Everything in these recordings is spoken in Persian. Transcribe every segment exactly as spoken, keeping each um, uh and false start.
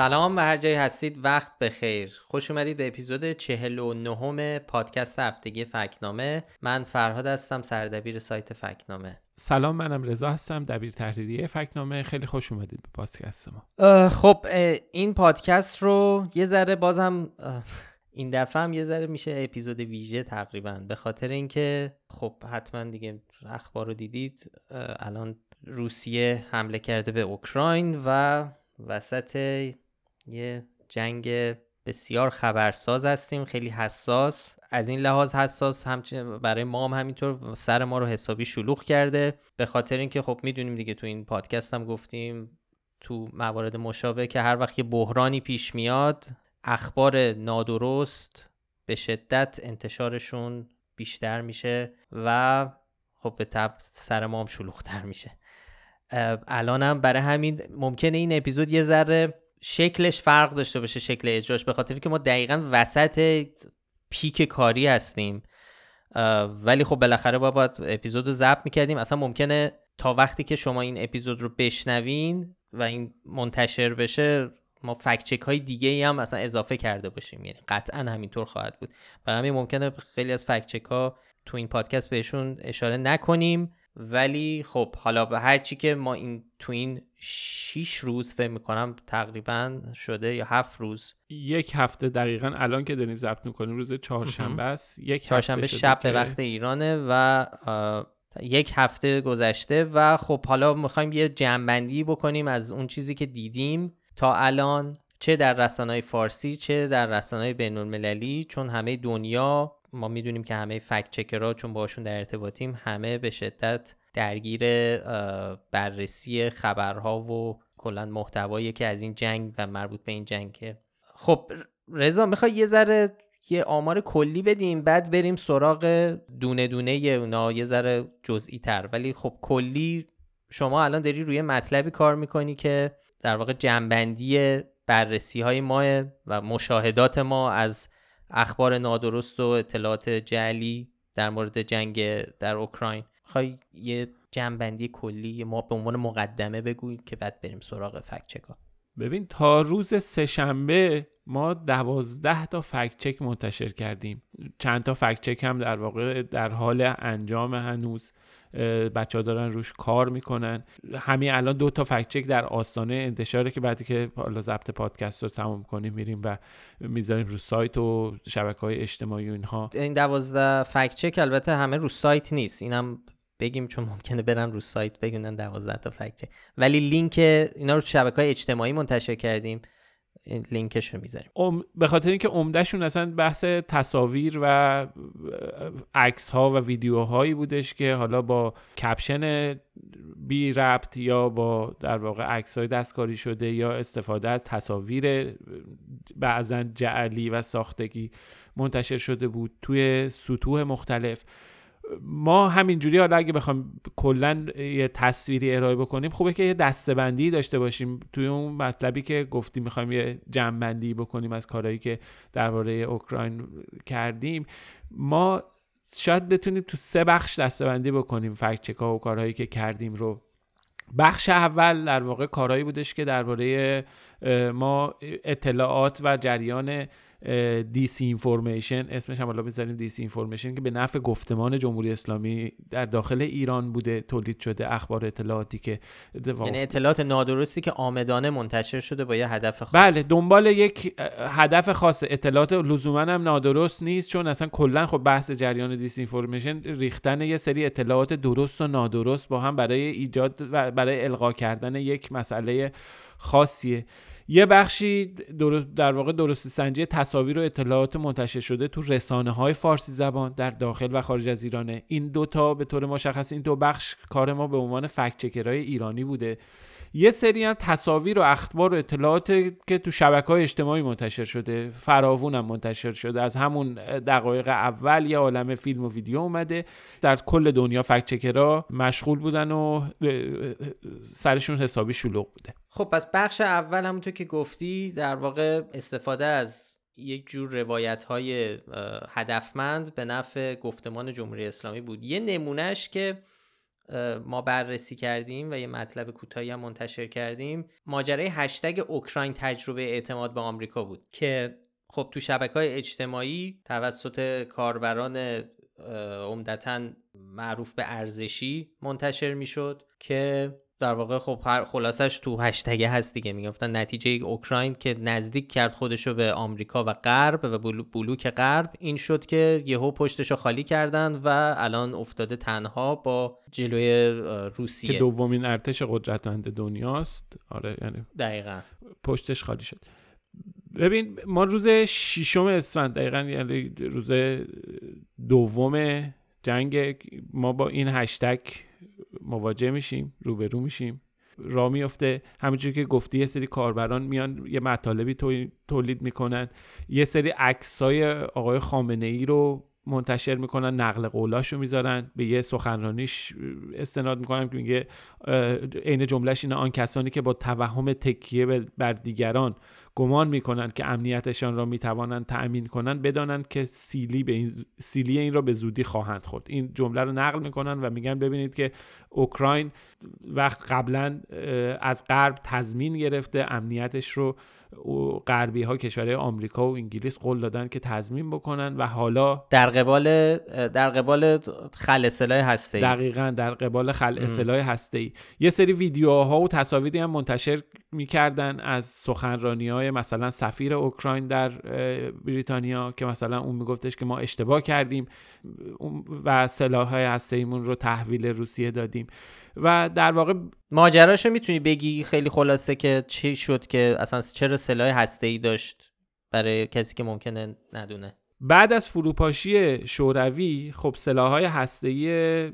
سلام و هر جایی هستید وقت بخیر. خوش اومدید به اپیزود چهل و نهم پادکست هفتگی فکتنامه. من فرهاد هستم، سردبیر سایت فکتنامه. سلام، منم رضا هستم، دبیر تحریریه فکتنامه. خیلی خوش اومدید به پادکست ما. خب این پادکست رو یه ذره بازم این دفعه هم یه ذره میشه اپیزود ویژه تقریبا، به خاطر اینکه خب حتما دیگه اخبار رو دیدید، الان روسیه حمله کرده به اوکراین و وسط یه جنگ بسیار خبرساز هستیم، خیلی حساس، از این لحاظ حساس همچنین برای ما هم همینطور سر ما رو حسابی شلوغ کرده، به خاطر اینکه خب میدونیم دیگه، تو این پادکست هم گفتیم تو موارد مشابه که هر وقت که بحرانی پیش میاد اخبار نادرست به شدت انتشارشون بیشتر میشه و خب به تبع سر ما هم شلوغ‌تر میشه. الان هم برای همین ممکنه این اپیزود یه ذره شکلش فرق داشته باشه، شکل اجراش، به خاطر که ما دقیقاً وسط پیک کاری هستیم، ولی خب بالاخره باید اپیزود رو ضبط میکردیم. اصلا ممکنه تا وقتی که شما این اپیزود رو بشنوین و این منتشر بشه ما فکت چک های دیگه هم اصلا اضافه کرده باشیم، یعنی قطعاً همینطور خواهد بود. برای همین ممکنه خیلی از فکت چک ها تو این پادکست بهشون اشاره نکنیم، ولی خب حالا به هر چی که ما این تو این شش روز فکر می‌کنم تقریبا شده، یا هفت روز، یک هفته دقیقاً الان که داریم ضبط می‌کنیم روز چهارشنبه است، یک چهارشنبه شب به وقت ایرانه و یک هفته گذشته و خب حالا می‌خوایم یه جمع‌بندی بکنیم از اون چیزی که دیدیم تا الان، چه در رسانه‌های فارسی چه در رسانه‌های بین‌المللی، چون همه دنیا، ما میدونیم که همه فکت چکرها چون باشون در ارتباطیم، همه به شدت درگیر بررسی خبرها و کلا محتوایی که از این جنگ و مربوط به این جنگه. خب رضا، میخوای یه ذره یه آمار کلی بدیم بعد بریم سراغ دونه دونه اونا، یه ذره جزئی تر، ولی خب کلی شما الان داری روی مطلبی کار میکنی که در واقع جنبندی بررسی های ما و مشاهدات ما از اخبار نادرست و اطلاعات جعلی در مورد جنگ در اوکراین. می‌خوای یه جمع‌بندی کلی ما به عنوان مقدمه بگوییم که بعد بریم سراغ فکت چک‌ها؟ ببین، تا روز سه‌شنبه ما دوازده تا فکت چک منتشر کردیم. چند تا فکت چک هم در واقع در حال انجام، هنوز بچه‌ها دارن روش کار میکنن. همین الان دو تا فکت چک در آستانه انتشاره که بعدی که حالا ضبط پادکست رو تموم کنیم میریم و میذاریم رو سایت و شبکه‌های اجتماعی و اینها. این دوازده فکت چک البته همه رو سایت نیست، اینم بگیم، چون ممکنه برن رو سایت بگن دوازده تا فکت چک، ولی لینک اینا رو تو شبکه‌های اجتماعی منتشر کردیم، لینکش رو میذاریم. ام... به خاطر اینکه عمدهشون اصلا بحث تصاویر و عکس‌ها و ویدیوهایی بودش که حالا با کپشن بی ربط یا با در واقع عکس‌های دستکاری شده یا استفاده از تصاویر بعضاً جعلی و ساختگی منتشر شده بود توی سطوح مختلف. ما همینجوری حالا اگه بخوام کلا یه تصویری ارائه بکنیم، خوبه که یه دسته‌بندی داشته باشیم توی اون مطلبی که گفتیم می‌خوایم یه جمع‌بندی بکنیم از کارهایی که درباره اوکراین کردیم. ما شاید بتونیم تو سه بخش دسته‌بندی بکنیم فکت چک‌ها و کارهایی که کردیم رو. بخش اول در واقع کارهایی بودش که درباره ما اطلاعات و جریان دیس اینفورمیشن، اسمش هم حالا می‌ذاریم دیس اینفورمیشن، که به نفع گفتمان جمهوری اسلامی در داخل ایران بوده، تولید شده اخبار اطلاعاتی که یعنی اطلاعات نادرستی که آمدانه منتشر شده با یه هدف خاص. بله، دنبال یک هدف خاص. اطلاعات لزوما هم نادرست نیست، چون اصلا کلا خب بحث جریان دیس اینفورمیشن ریختن یه سری اطلاعات درست و نادرست با هم برای ایجاد و برای القا کردن یک مسئله خاصیه. یه بخشی درست در واقع درست سنجی تصاویر و اطلاعات منتشر شده تو رسانه‌های فارسی زبان در داخل و خارج از ایرانه. این دو تا به طور مشخص، این دو بخش کار ما به عنوان فکت چکرای ایرانی بوده. یه سری هم تصاویر و اخبار و اطلاعات که تو شبکه‌های اجتماعی منتشر شده، فراوون هم منتشر شده، از همون دقایق اول یه عالمه فیلم و ویدیو اومده. در کل دنیا فکت چکرها مشغول بودن و سرشون حسابی شلوغ بوده. خب پس بخش اول همونطور که گفتی در واقع استفاده از یک جور روایت‌های هدفمند به نفع گفتمان جمهوری اسلامی بود. یه نمونهش که ما بررسی کردیم و یه مطلب کوتاهی هم منتشر کردیم، ماجرای هشتگ اوکراین تجربه اعتماد به آمریکا بود که خب تو شبکه‌های اجتماعی توسط کاربران عمدتاً معروف به ارزشی منتشر میشد که در واقع خب خلاصش تو هشتگ هست دیگه. میگفتن نتیجه اوکراین که نزدیک کرد خودشو به آمریکا و غرب و بلوک غرب این شد که یهو پشتشو خالی کردن و الان افتاده تنها با جلوی روسیه که دومین ارتش قدرتمند دنیاست. آره یعنی دقیقاً پشتش خالی شد. ببین ما روز ششم اسفند دقیقاً یعنی روز دوم جنگ ما با این هشتگ مواجه میشیم، روبرو میشیم، راه میفته. همونجوری که گفتی یه سری کاربران میان یه مطالبی تولید میکنن، یه سری عکسای آقای خامنه ای رو منتشر میکنن، نقل قولاشو میذارن، به یه سخنرانیش استناد میکنن که میگه عین جملهش اینه: آن کسانی که با توهم تکیه بر دیگران گمان میکنند که امنیتشان را میتوانند تأمین کنند بدانند که سیلی به این سیلی این را به زودی خواهند خورد. این جمله رو نقل میکنن و میگن ببینید که اوکراین وقت قبلا از غرب تضمین گرفته، امنیتش رو غربی ها کشورهای آمریکا و انگلیس قول دادن که تضمین بکنن و حالا در قبال در قبال خل سلاح هسته‌ای، دقیقاً در قبال خل سلاح هسته‌ای. یه سری ویدیوها و تصاویری هم منتشر میکردن از سخنرانی‌های مثلا سفیر اوکراین در بریتانیا که مثلا اون میگفتش که ما اشتباه کردیم و سلاح‌های هسته‌ایمون رو تحویل روسیه دادیم و در واقع ماجراشو میتونی بگی خیلی خلاصه که چی شد، که اصلا چرا سلاح هسته‌ای داشت برای کسی که ممکنه ندونه. بعد از فروپاشی شوروی خب سلاح‌های هسته‌ای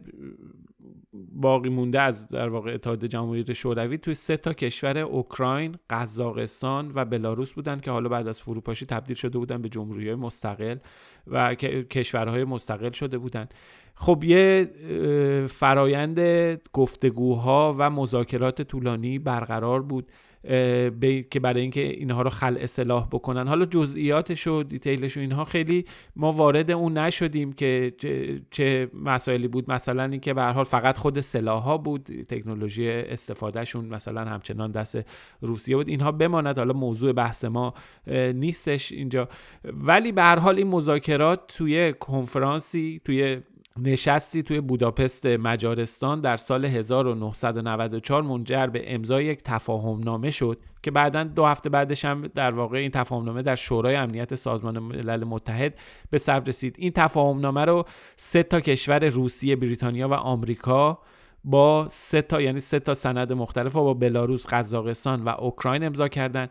باقی مونده از در واقع اتحاد جماهیر شوروی توی سه تا کشور اوکراین، قزاقستان و بلاروس بودن که حالا بعد از فروپاشی تبدیل شده بودن به جمهوری‌های مستقل و کشورهای مستقل شده بودن. خب یه فرایند گفتگوها و مذاکرات طولانی برقرار بود که برای اینکه اینها رو خلع سلاح بکنن. حالا جزئیاتش و دیتیلش و اینها خیلی ما وارد اون نشدیم که چه مسائلی بود، مثلا اینکه به هر حال فقط خود سلاح‌ها بود، تکنولوژی استفادهشون مثلا همچنان دست روسیه بود، اینها بماند حالا موضوع بحث ما نیستش اینجا. ولی به هر حال این مذاکرات توی کنفرانسی، توی نشستی توی بوداپست مجارستان در سال هزار و نهصد و نود و چهار منجر به امضای یک تفاهمنامه شد که بعداً دو هفته بعدش هم در واقع این تفاهمنامه در شورای امنیت سازمان ملل متحد به ثبت رسید. این تفاهمنامه رو سه تا کشور روسیه، بریتانیا و آمریکا با سه تا یعنی سه تا سند مختلف با بلاروس، قزاقستان و اوکراین امضا کردن.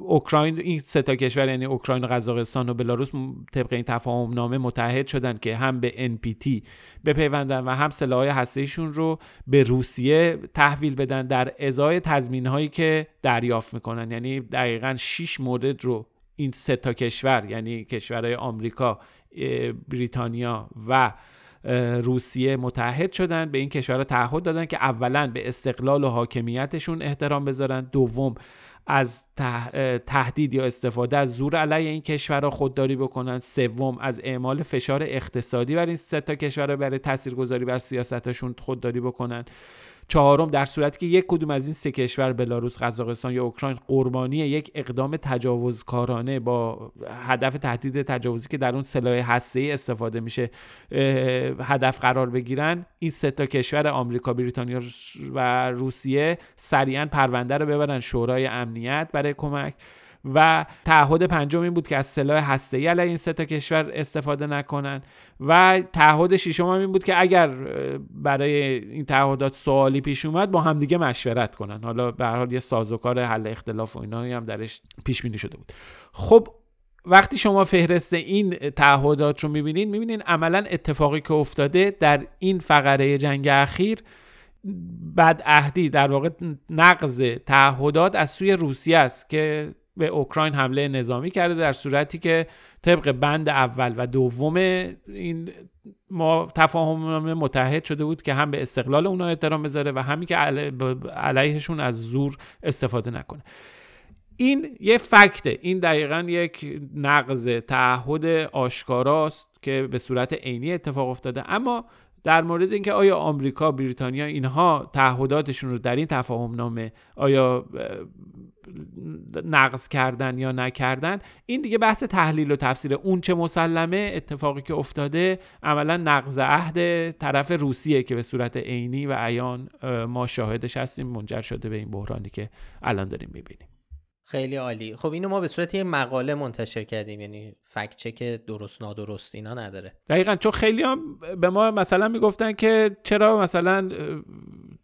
اوکراین این سه تا کشور یعنی اوکراین، قزاقستان و بلاروس طبق این تفاهم نامه متحد شدن که هم به ان پی تی بپیوندن و هم سلاح‌های هسته‌ایشون رو به روسیه تحویل بدن در ازای تضمین‌هایی که دریافت می‌کنن. یعنی دقیقاً شش مورد رو این سه تا کشور یعنی کشورهای آمریکا، بریتانیا و روسیه متحد شدن، به این کشورها تعهد دادن که اولا به استقلال و حاکمیتشون احترام بذارن، دوم از تح... تهدید یا استفاده از زور علیه این کشورها خودداری بکنن، سوم از اعمال فشار اقتصادی بر این سه تا کشورها برای تاثیرگذاری بر سیاستاشون خودداری بکنن، چهارم در صورتی که یک کدوم از این سه کشور بلاروس، قزاقستان یا اوکراین قربانی یک اقدام تجاوزکارانه با هدف تهدید تجاوزی که در اون سلاح هسته‌ای استفاده میشه هدف قرار بگیرن، این سه تا کشور آمریکا، بریتانیا و روسیه سریعاً پرونده رو ببرن شورای امنیت برای کمک، و تعهد پنجم این بود که از سلاح هسته‌ای علیه این سه تا کشور استفاده نکنن، و تعهد ششم این بود که اگر برای این تعهدات سوالی پیش اومد با همدیگه مشورت کنن. حالا به هر حال یه سازوکار حل اختلاف و اینا هم درش پیش بینی شده بود. خب وقتی شما فهرست این تعهدات رو می‌بینید، می‌بینید عملاً اتفاقی که افتاده در این فقره جنگ اخیر بدعهدی، در واقع نقض تعهدات از سوی روسیه است که به اوکراین حمله نظامی کرده، در صورتی که طبق بند اول و دوم این ما تفاهم متحد شده بود که هم به استقلال اونا احترام بذاره و همین که علیهشون از زور استفاده نکنه. این یه فکته، این دقیقاً یک نقض تعهد آشکاراست که به صورت عینی اتفاق افتاده. اما در مورد اینکه آیا آمریکا، بریتانیا اینها تعهداتشون رو در این تفاهم نامه آیا نقض کردن یا نکردن، این دیگه بحث تحلیل و تفسیر. اون چه مسلمه اتفاقی که افتاده عملا نقض عهد طرف روسیه که به صورت عینی و عیان ما شاهدش هستیم، منجر شده به این بحرانی که الان داریم میبینیم. خیلی عالی. خب اینو ما به صورت یه مقاله منتشر کردیم، یعنی فکت چک درست نادرست اینا نداره. دقیقاً، چون خیلی هم به ما مثلا میگفتن که چرا مثلا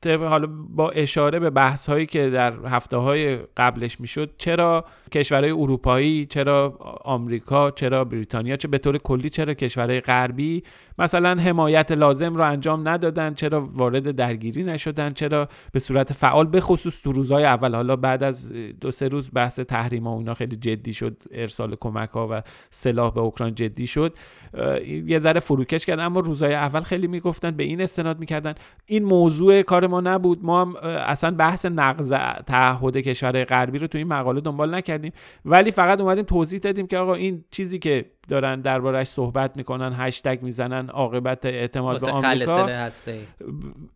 حالا با اشاره به بحث هایی که در هفته های قبلش میشد، چرا کشورهای اروپایی، چرا آمریکا، چرا بریتانیا، چه به طور کلی چرا کشورهای غربی مثلا حمایت لازم رو انجام ندادن، چرا وارد درگیری نشدن، چرا به صورت فعال، به خصوص تو روزهای اول. حالا بعد از دو سه روز بحث تحریم ها و اینا خیلی جدی شد، ارسال کمک ها و سلاح به اوکراین جدی شد، یه ذره فروکش کرد، اما روزهای اول خیلی میگفتن، به این استناد میکردن این موضوع کار ما نبود، ما هم اصلا بحث نقض تعهد کشورهای غربی رو تو این مقاله دنبال نکردیم، ولی فقط اومدیم توضیح دادیم که آقا این چیزی که دارن درباره‌اش صحبت میکنن، هشتگ میزنن، عاقبت اعتماد به آمریکا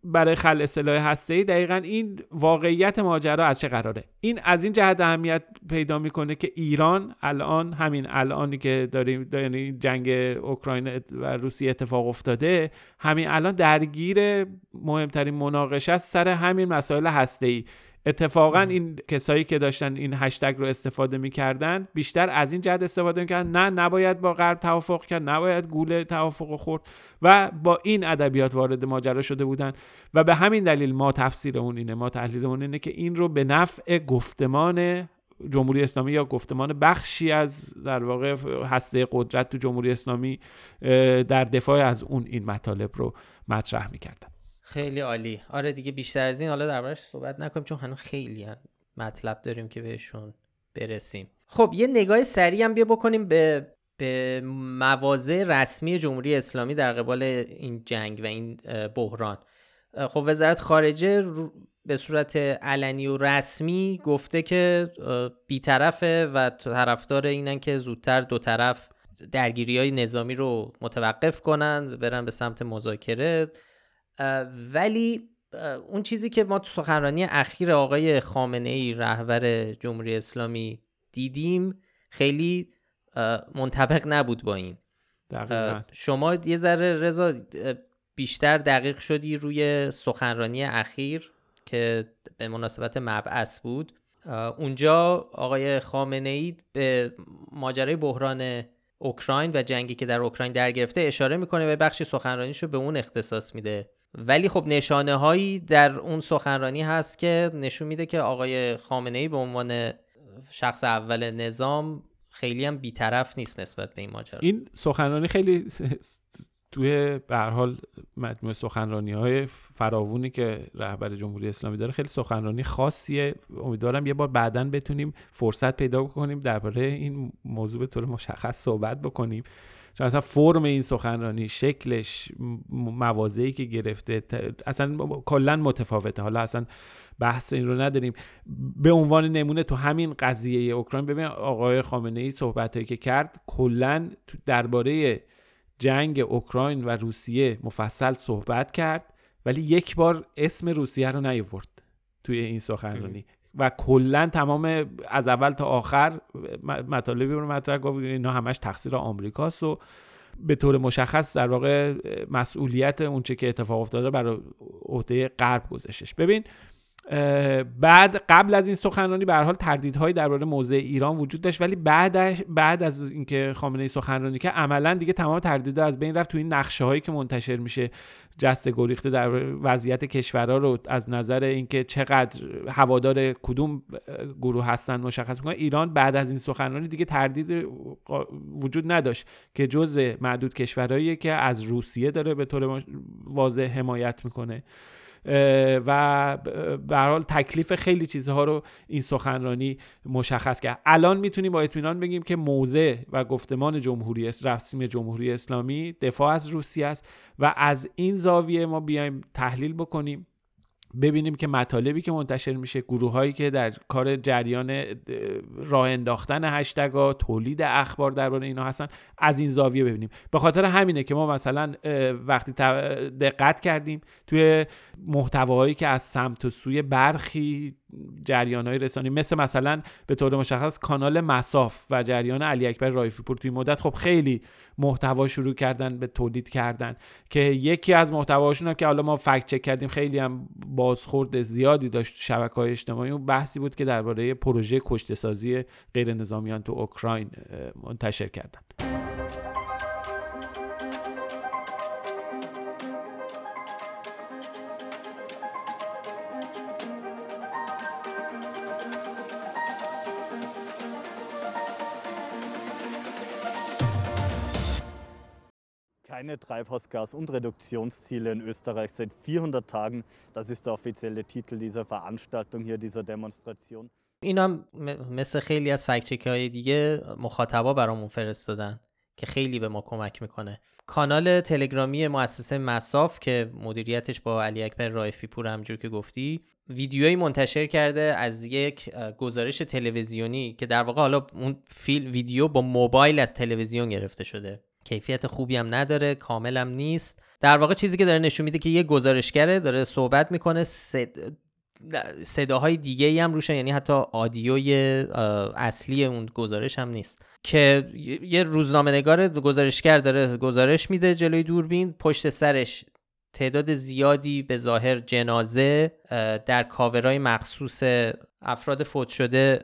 برای خلع سلاح هسته‌ای، دقیقاً این واقعیت ماجرا از چه قراره. این از این جهت اهمیت پیدا میکنه که ایران الان، همین الانی که داریم، یعنی جنگ اوکراین و روسیه اتفاق افتاده، همین الان درگیر مهمترین مناقشه است سر همین مسائل هسته‌ای. اتفاقا این کسایی که داشتن این هشتگ رو استفاده میکردن بیشتر از این جهت استفاده میکردن نه نباید با غرب توافق کرد، نباید گوله توافق خورد، و با این ادبیات وارد ماجرا شده بودن. و به همین دلیل ما تفسیرمون اینه، ما تحلیلمون اینه که این رو به نفع گفتمان جمهوری اسلامی یا گفتمان بخشی از در واقع هسته قدرت تو جمهوری اسلامی در دفاع از اون این مطالب رو مطرح میکردن. خیلی عالی. آره دیگه، بیشتر از این حالا دربارش صحبت نکنیم چون هنوز خیلی هم مطلب داریم که بهشون برسیم. خب یه نگاه سریع هم بیا بکنیم به به مواضع رسمی جمهوری اسلامی در قبال این جنگ و این بحران. خب وزارت خارجه به صورت علنی و رسمی گفته که بی‌طرفه و طرفدار اینن که زودتر دو طرف درگیری‌های نظامی رو متوقف کنن و برن به سمت مذاکره. ولی اون چیزی که ما تو سخنرانی اخیر آقای خامنه ای رهبر جمهوری اسلامی دیدیم خیلی منطبق نبود با این. دقیقا. شما یه ذره رضا بیشتر دقیق شدی روی سخنرانی اخیر که به مناسبت مبعث بود. اونجا آقای خامنه ای به ماجرای بحران اوکراین و جنگی که در اوکراین در گرفته اشاره میکنه و بخش سخنرانیشو به اون اختصاص میده، ولی خب نشانه هایی در اون سخنرانی هست که نشون میده که آقای خامنه ای به عنوان شخص اول نظام خیلی هم بی‌طرف نیست نسبت به این ماجرا. این سخنرانی خیلی توی به هر حال مجموعه سخنرانی‌های فراوانی که رهبر جمهوری اسلامی داره خیلی سخنرانی خاصیه. امیدوارم یه بار بعداً بتونیم فرصت پیدا کنیم درباره این موضوع به طور مشخص صحبت بکنیم، چون اصلا فرم این سخنرانی، شکلش، موازه‌ای که گرفته اصلا کلاً متفاوته. حالا اصلا بحث این رو نداریم. به عنوان نمونه تو همین قضیه اوکراین ببین آقای خامنه‌ای صحبتایی که کرد کلاً درباره جنگ اوکراین و روسیه مفصل صحبت کرد، ولی یک بار اسم روسیه رو نیاورد توی این سخنرانی و کلا تمام از اول تا آخر مطالبی رو مطرح گفت اینا همش تقصیر آمریکاست و به طور مشخص در واقع مسئولیت اون چه که اتفاق افتاده برای عهده غرب گذاشتش. ببین بعد قبل از این سخنرانی به هر حال تردیدهای درباره موضع ایران وجود داشت، ولی بعدش بعد از اینکه خامنه ای سخنرانی که عملا دیگه تمام تردیدها از بین رفت. تو این نقشه هایی که منتشر میشه جست گریخته در وضعیت کشورها رو از نظر اینکه چقدر هوادار کدوم گروه هستن مشخص میکنه. ایران بعد از این سخنرانی دیگه تردید وجود نداشت که جزء معدود کشورهایی که از روسیه داره به طور واضح حمایت میکنه و به هر حال تکلیف خیلی چیزها رو این سخنرانی مشخص کرد. الان میتونیم با اطمینان بگیم که موضع و گفتمان جمهوری رسمی جمهوری اسلامی دفاع از روسیه است و از این زاویه ما بیایم تحلیل بکنیم ببینیم که مطالبی که منتشر میشه، گروه‌هایی که در کار جریان راه انداختن هشتگ‌ها، تولید اخبار درباره اینا هستن، از این زاویه ببینیم. به خاطر همینه که ما مثلا وقتی دقت کردیم توی محتواهایی که از سمت و سوی برخی جریان‌های رسانی مثل مثلا به طور مشخص کانال مساف و جریان علی اکبر رائفی پور توی مدت خب خیلی محتوا شروع کردن به تولید کردن، که یکی از محتواشون هم که حالا ما فکت چک کردیم خیلی هم بازخورد زیادی داشت تو شبکه‌های اجتماعی، اون بحثی بود که درباره پروژه کشته سازی غیر نظامیان تو اوکراین منتشر کردن. Keine Treibhausgas- und Reduktionsziele in Österreich seit vierhundert Tagen. Das ist der offizielle Titel dieser Veranstaltung hier, dieser Demonstration. اینم مثل خیلی از فکت‌چک‌های دیگه مخاطبا برامون فرستادن که خیلی به ما کمک میکنه. کانال تلگرامی مؤسسه مساف که مدیریتش با علی اکبر رائفی پور، همجور که گفتی، ویدیویی منتشر کرده از یک گزارش تلویزیونی که در واقع حالا اون فیلم ویدیو با موبایل از تلویزیون گرفته شده. کیفیت خوبی هم نداره، کامل هم نیست. در واقع چیزی که داره نشون میده که یه گزارشگره داره صحبت میکنه، صد... صداهای دیگه‌ای هم روشن، یعنی حتی آدیوی اصلی اون گزارش هم نیست، که یه روزنامه‌نگار گزارشگر داره گزارش میده جلوی دوربین، پشت سرش تعداد زیادی به ظاهر جنازه در کاورای مخصوص افراد فوت شده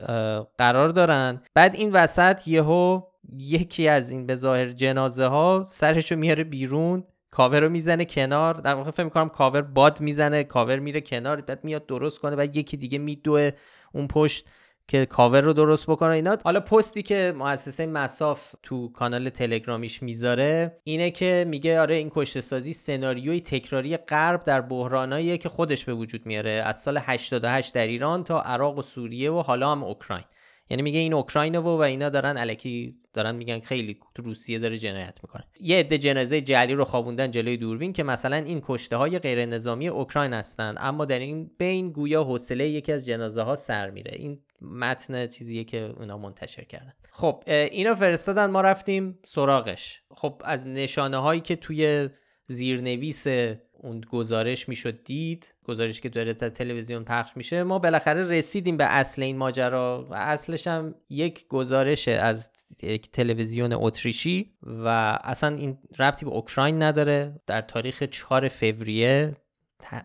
قرار دارن. بعد این وسط یهو یکی از این به ظاهر جنازه ها سرشو میاره بیرون، کاور رو میزنه کنار، در واقع فکر میکنم کاور باد میزنه، کاور میره کنار، بعد میاد درست کنه، بعد یکی دیگه میدوه اون پشت که کاور رو درست بکنه. اینا حالا پستی که مؤسسه مساف تو کانال تلگرامیش میذاره اینه که میگه آره این کشته سازی سناریوی تکراری غرب در بحراناییه که خودش به وجود میاره، از سال هشتاد و هشت در ایران تا عراق و سوریه و حالا هم اوکراین. یعنی میگه این اوکراینه و و اینا دارن الکی دارن میگن خیلی روسیه داره جنایت میکنه. یه عده جنازه جعلی رو خوابوندن جلوی دوربین که مثلا این کشته های غیر نظامی اوکراین هستند، اما در این بین گویا حوصله یکی از جنازه ها سر میره. این متن چیزیه که اونا منتشر کردن. خب اینا فرستادن، ما رفتیم سراغش. خب از نشانه هایی که توی زیرنویس اون گزارش میشد دید، گزارش که داره تا تلویزیون پخش میشه، ما بالاخره رسیدیم به اصل این ماجرا و اصلش هم یک گزارش از یک تلویزیون اتریشی و اصلا این ربطی به اوکراین نداره. در تاریخ چهارم فوریه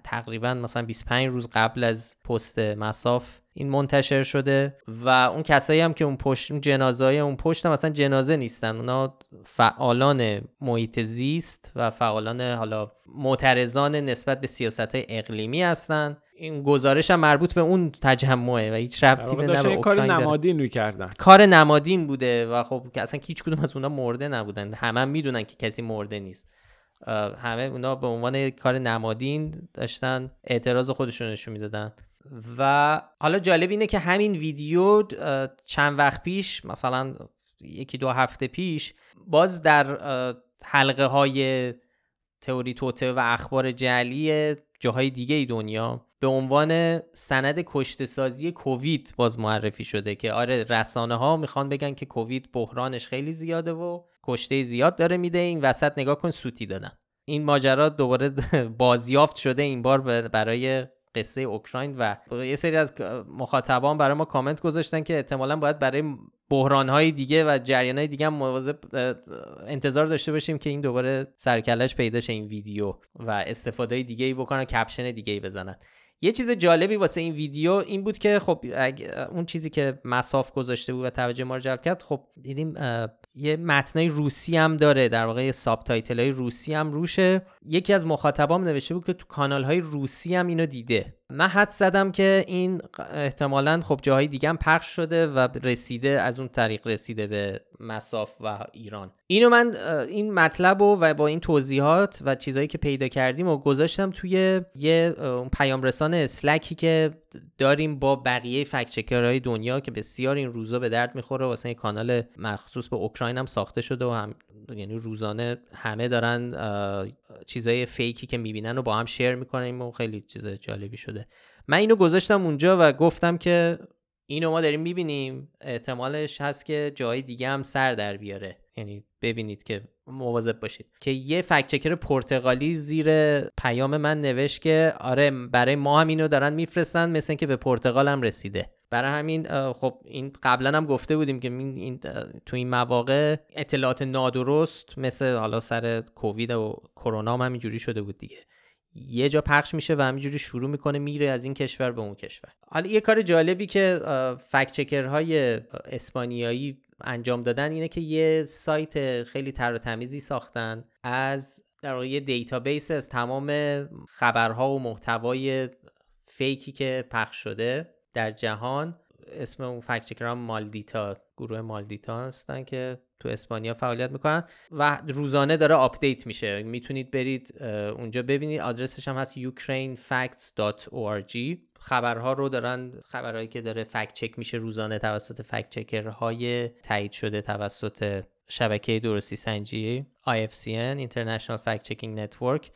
تقریبا مثلا بیست و پنج روز قبل از پست مساف این منتشر شده و اون کسایی هم که اون پشت، اون جنازه‌های اون پشت هم اصلا جنازه نیستن، اونا فعالان محیط زیست و فعالان حالا معترضان نسبت به سیاست‌های اقلیمی هستن. این گزارش هم مربوط به اون تجمعه و هیچ ربطی به نه به اوکراین داره. کار نمادین رو کردن، کار نمادین بوده و خب اصلا هیچ کدوم از اونا مرده نبودن، همه هم میدونن که کسی مرده نیست، همه اونا به عنوان کار نمادین داشتن اعتراض خودشون نشون میدادن. و حالا جالب اینه که همین ویدیو چند وقت پیش، مثلا یکی دو هفته پیش، باز در حلقه های تئوری توته و اخبار جعلی جاهای دیگه دنیا به عنوان سند کشته سازی کووید باز معرفی شده که آره رسانه ها میخوان بگن که کووید بحرانش خیلی زیاده و کشته زیاد داره میده، این وسط نگاه کن سوتی دادن. این ماجرا دوباره بازیافت شده این بار برای قصه اوکراین و یه سری از مخاطبان برای ما کامنت گذاشتن که احتمالاً باید برای بحران‌های دیگه و جریان‌های دیگه هم مواظب انتظار داشته باشیم که این دوباره سرکلش پیدا شه این ویدیو و استفاده‌های دیگه‌ای بکنن، کپشن دیگه‌ای بزنن. یه چیز جالبی واسه این ویدیو این بود که خب اون چیزی که مساف گذاشته بود و توجه ما رو جلب کرد، خب دیدیم یه متنای روسی هم داره، در واقع سابتایتل‌های روسی هم روشه. یکی از مخاطبام نوشته بود که تو کانال‌های روسی هم اینو دیده. من حد زدم که این احتمالاً خب جاهای دیگه هم پخش شده و رسیده، از اون طریق رسیده به مساف و ایران. اینو من این مطلب رو و با این توضیحات و چیزایی که پیدا کردیم و گذاشتم توی یه پیام رسان اسلکی که داریم با بقیه فکت چکرهای دنیا که بسیار این روزا به درد میخوره، واسه این کانال مخصوص به اوکراین هم ساخته شده و هم یعنی روزانه همه دارن چیزای فیکی که میبینن رو با هم شیر میکنیم و خیلی چیز جالبی شده. من اینو گذاشتم اونجا و گفتم که اینو ما داریم میبینیم، احتمالش هست که جای دیگه هم سر در بیاره، یعنی ببینید که مواظب باشید. که یه فکت چکر پرتغالی زیر پیام من نوشت که آره برای ما هم اینو دارن میفرستن، مثلا که به پرتغال هم رسیده. برای همین خب این قبلا هم گفته بودیم که این تو این مواقع اطلاعات نادرست مثل حالا سر کووید و کرونا هم همینجوری شده بود دیگه، یه جا پخش میشه و همینجوری شروع میکنه میره از این کشور به اون کشور. حالا یه کار جالبی که فکت چکرهای اسپانیایی انجام دادن اینه که یه سایت خیلی تر و تمیزی ساختن از در واقع یه دیتابیس از تمام خبرها و محتوای فیکی که پخش شده در جهان. اسم اون فکت چکرها مالدیتا، گروه مالدیتا هستن که تو اسپانیا فعالیت میکنن و روزانه داره آپدیت میشه. میتونید برید اونجا ببینید، آدرسش هم هست یوکرین فکتس دات او آر جی. خبرها رو دارن، خبرهایی که داره فکت چک میشه روزانه توسط فکت چکرهای تایید شده توسط شبکه درستی سنجی آی اف سی ان International Fact Checking Network،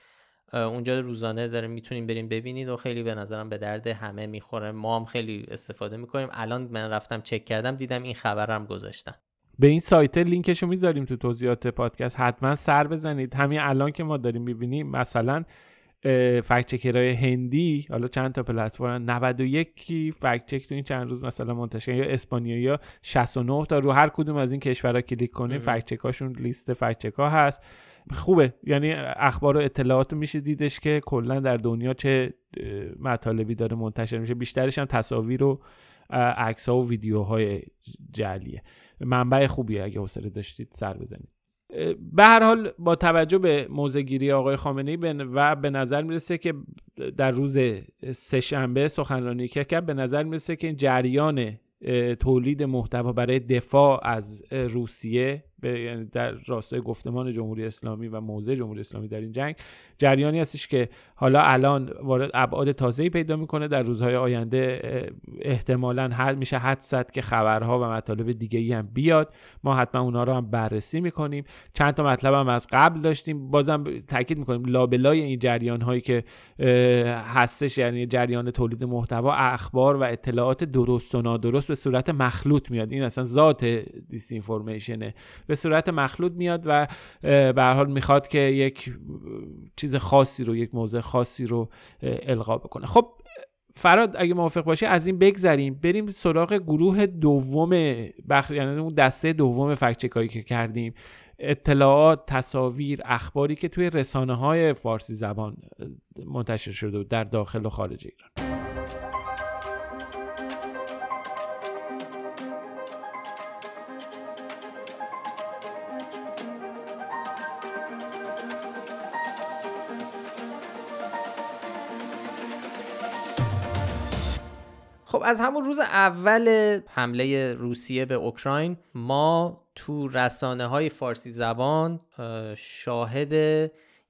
اونجا روزانه داره میتونید بریم ببینید و خیلی به نظرم به درد همه میخوره، ما هم خیلی استفاده میکنیم. الان من رفتم چک کردم دیدم این خبرم گذاشتن. به این سایت لینکشو میذاریم تو توضیحات پادکست، حتما سر بزنید. همین الان که ما داریم میبینیم مثلا فکت چکرای هندی، حالا چند تا پلتفرم نود و یک فکت چک تو این چند روز مثلا منتشر، یا اسپانیایی شصت و نه تا، رو هر کدوم از این کشورها کلیک کنید فکت چکاشون لیست فکت چکا هست. خوبه، یعنی اخبار و اطلاعات میشه دیدش که کلا در دنیا چه مطالبی داره منتشر میشه، بیشترش هم تصاویر و عکس‌ها و ویدیوهای جعلیه. منبع خوبیه، اگه حوصله داشتید سر بزنید. به هر حال با توجه به موضع‌گیری آقای خامنه‌ای و به نظر میرسه که در روز سه‌شنبه سخنرانی که کرد، به نظر میرسه که این جریان تولید محتوا برای دفاع از روسیه در راستای گفتمان جمهوری اسلامی و موضع جمهوری اسلامی در این جنگ، جریانی هستش که حالا الان وارد ابعاد تازه‌ای پیدا میکنه. در روزهای آینده احتمالاً حد میشه حدس زد که خبرها و مطالب دیگه‌ای هم بیاد، ما حتما اونها رو هم بررسی میکنیم. چند تا مطلب هم از قبل داشتیم، بازم تاکید میکنیم لابلای این جریان هایی که هستش، یعنی جریان تولید محتوا، اخبار و اطلاعات درست و نادرست به صورت مخلوط میاد. این اصلا ذات دیس اینفورمیشنه، به صورت مخلوط میاد و به هر حال میخواد که یک چیز خاصی رو، یک موضوع خاصی رو القا بکنه. خب فراد اگه موافق باشی از این بگذریم بریم سراغ گروه دوم بخش، یعنی اون دسته دوم فکت چکایی که کردیم، اطلاعات، تصاویر، اخباری که توی رسانه‌های فارسی زبان منتشر شده و در داخل و خارج ایران. خب از همون روز اول حمله روسیه به اوکراین ما تو رسانه های فارسی زبان شاهد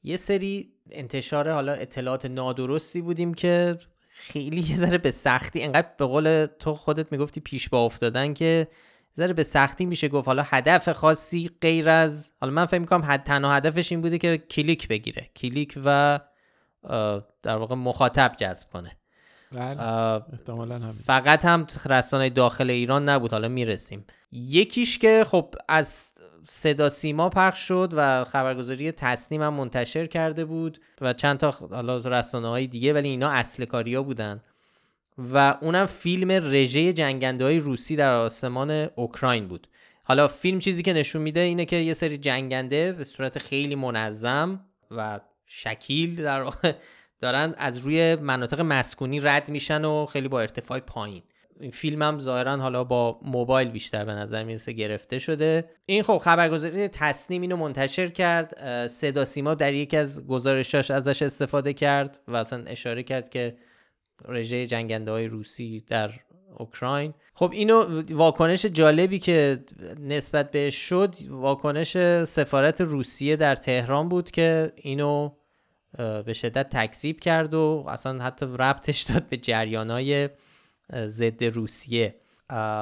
یه سری انتشار حالا اطلاعات نادرستی بودیم که خیلی یه ذره به سختی، انقدر به قول تو خودت میگفتی پیش با افتادن که ذره به سختی میشه گفت حالا هدف خاصی غیر از، حالا من فکر می‌کنم حد تنها هدفش این بوده که کلیک بگیره، کلیک و در واقع مخاطب جذب کنه. احتمالاً همین. فقط هم رسانه داخل ایران نبود، حالا میرسیم. یکیش که خب از صدا سیما پخش شد و خبرگزاری تسنیم هم منتشر کرده بود و چند تا حالا رسانه های دیگه، ولی اینا اصل کاریا بودن و اونم فیلم رژه جنگنده های روسی در آسمان اوکراین بود. حالا فیلم چیزی که نشون میده اینه که یه سری جنگنده به صورت خیلی منظم و شکیل در دارن از روی مناطق مسکونی رد میشن و خیلی با ارتفاع پایین. این فیلم هم ظاهرا حالا با موبایل بیشتر به نظر میاد گرفته شده. این خب خبرگزاری تسنیم اینو منتشر کرد، صدا سیما در یکی از گزارشاش ازش استفاده کرد و اصلا اشاره کرد که رژه جنگنده‌های روسی در اوکراین. خب اینو واکنش جالبی که نسبت بهش شد واکنش سفارت روسیه در تهران بود که اینو به شدت تکذیب کرد و اصلا حتی ربطش داد به جریان‌های ضد روسیه.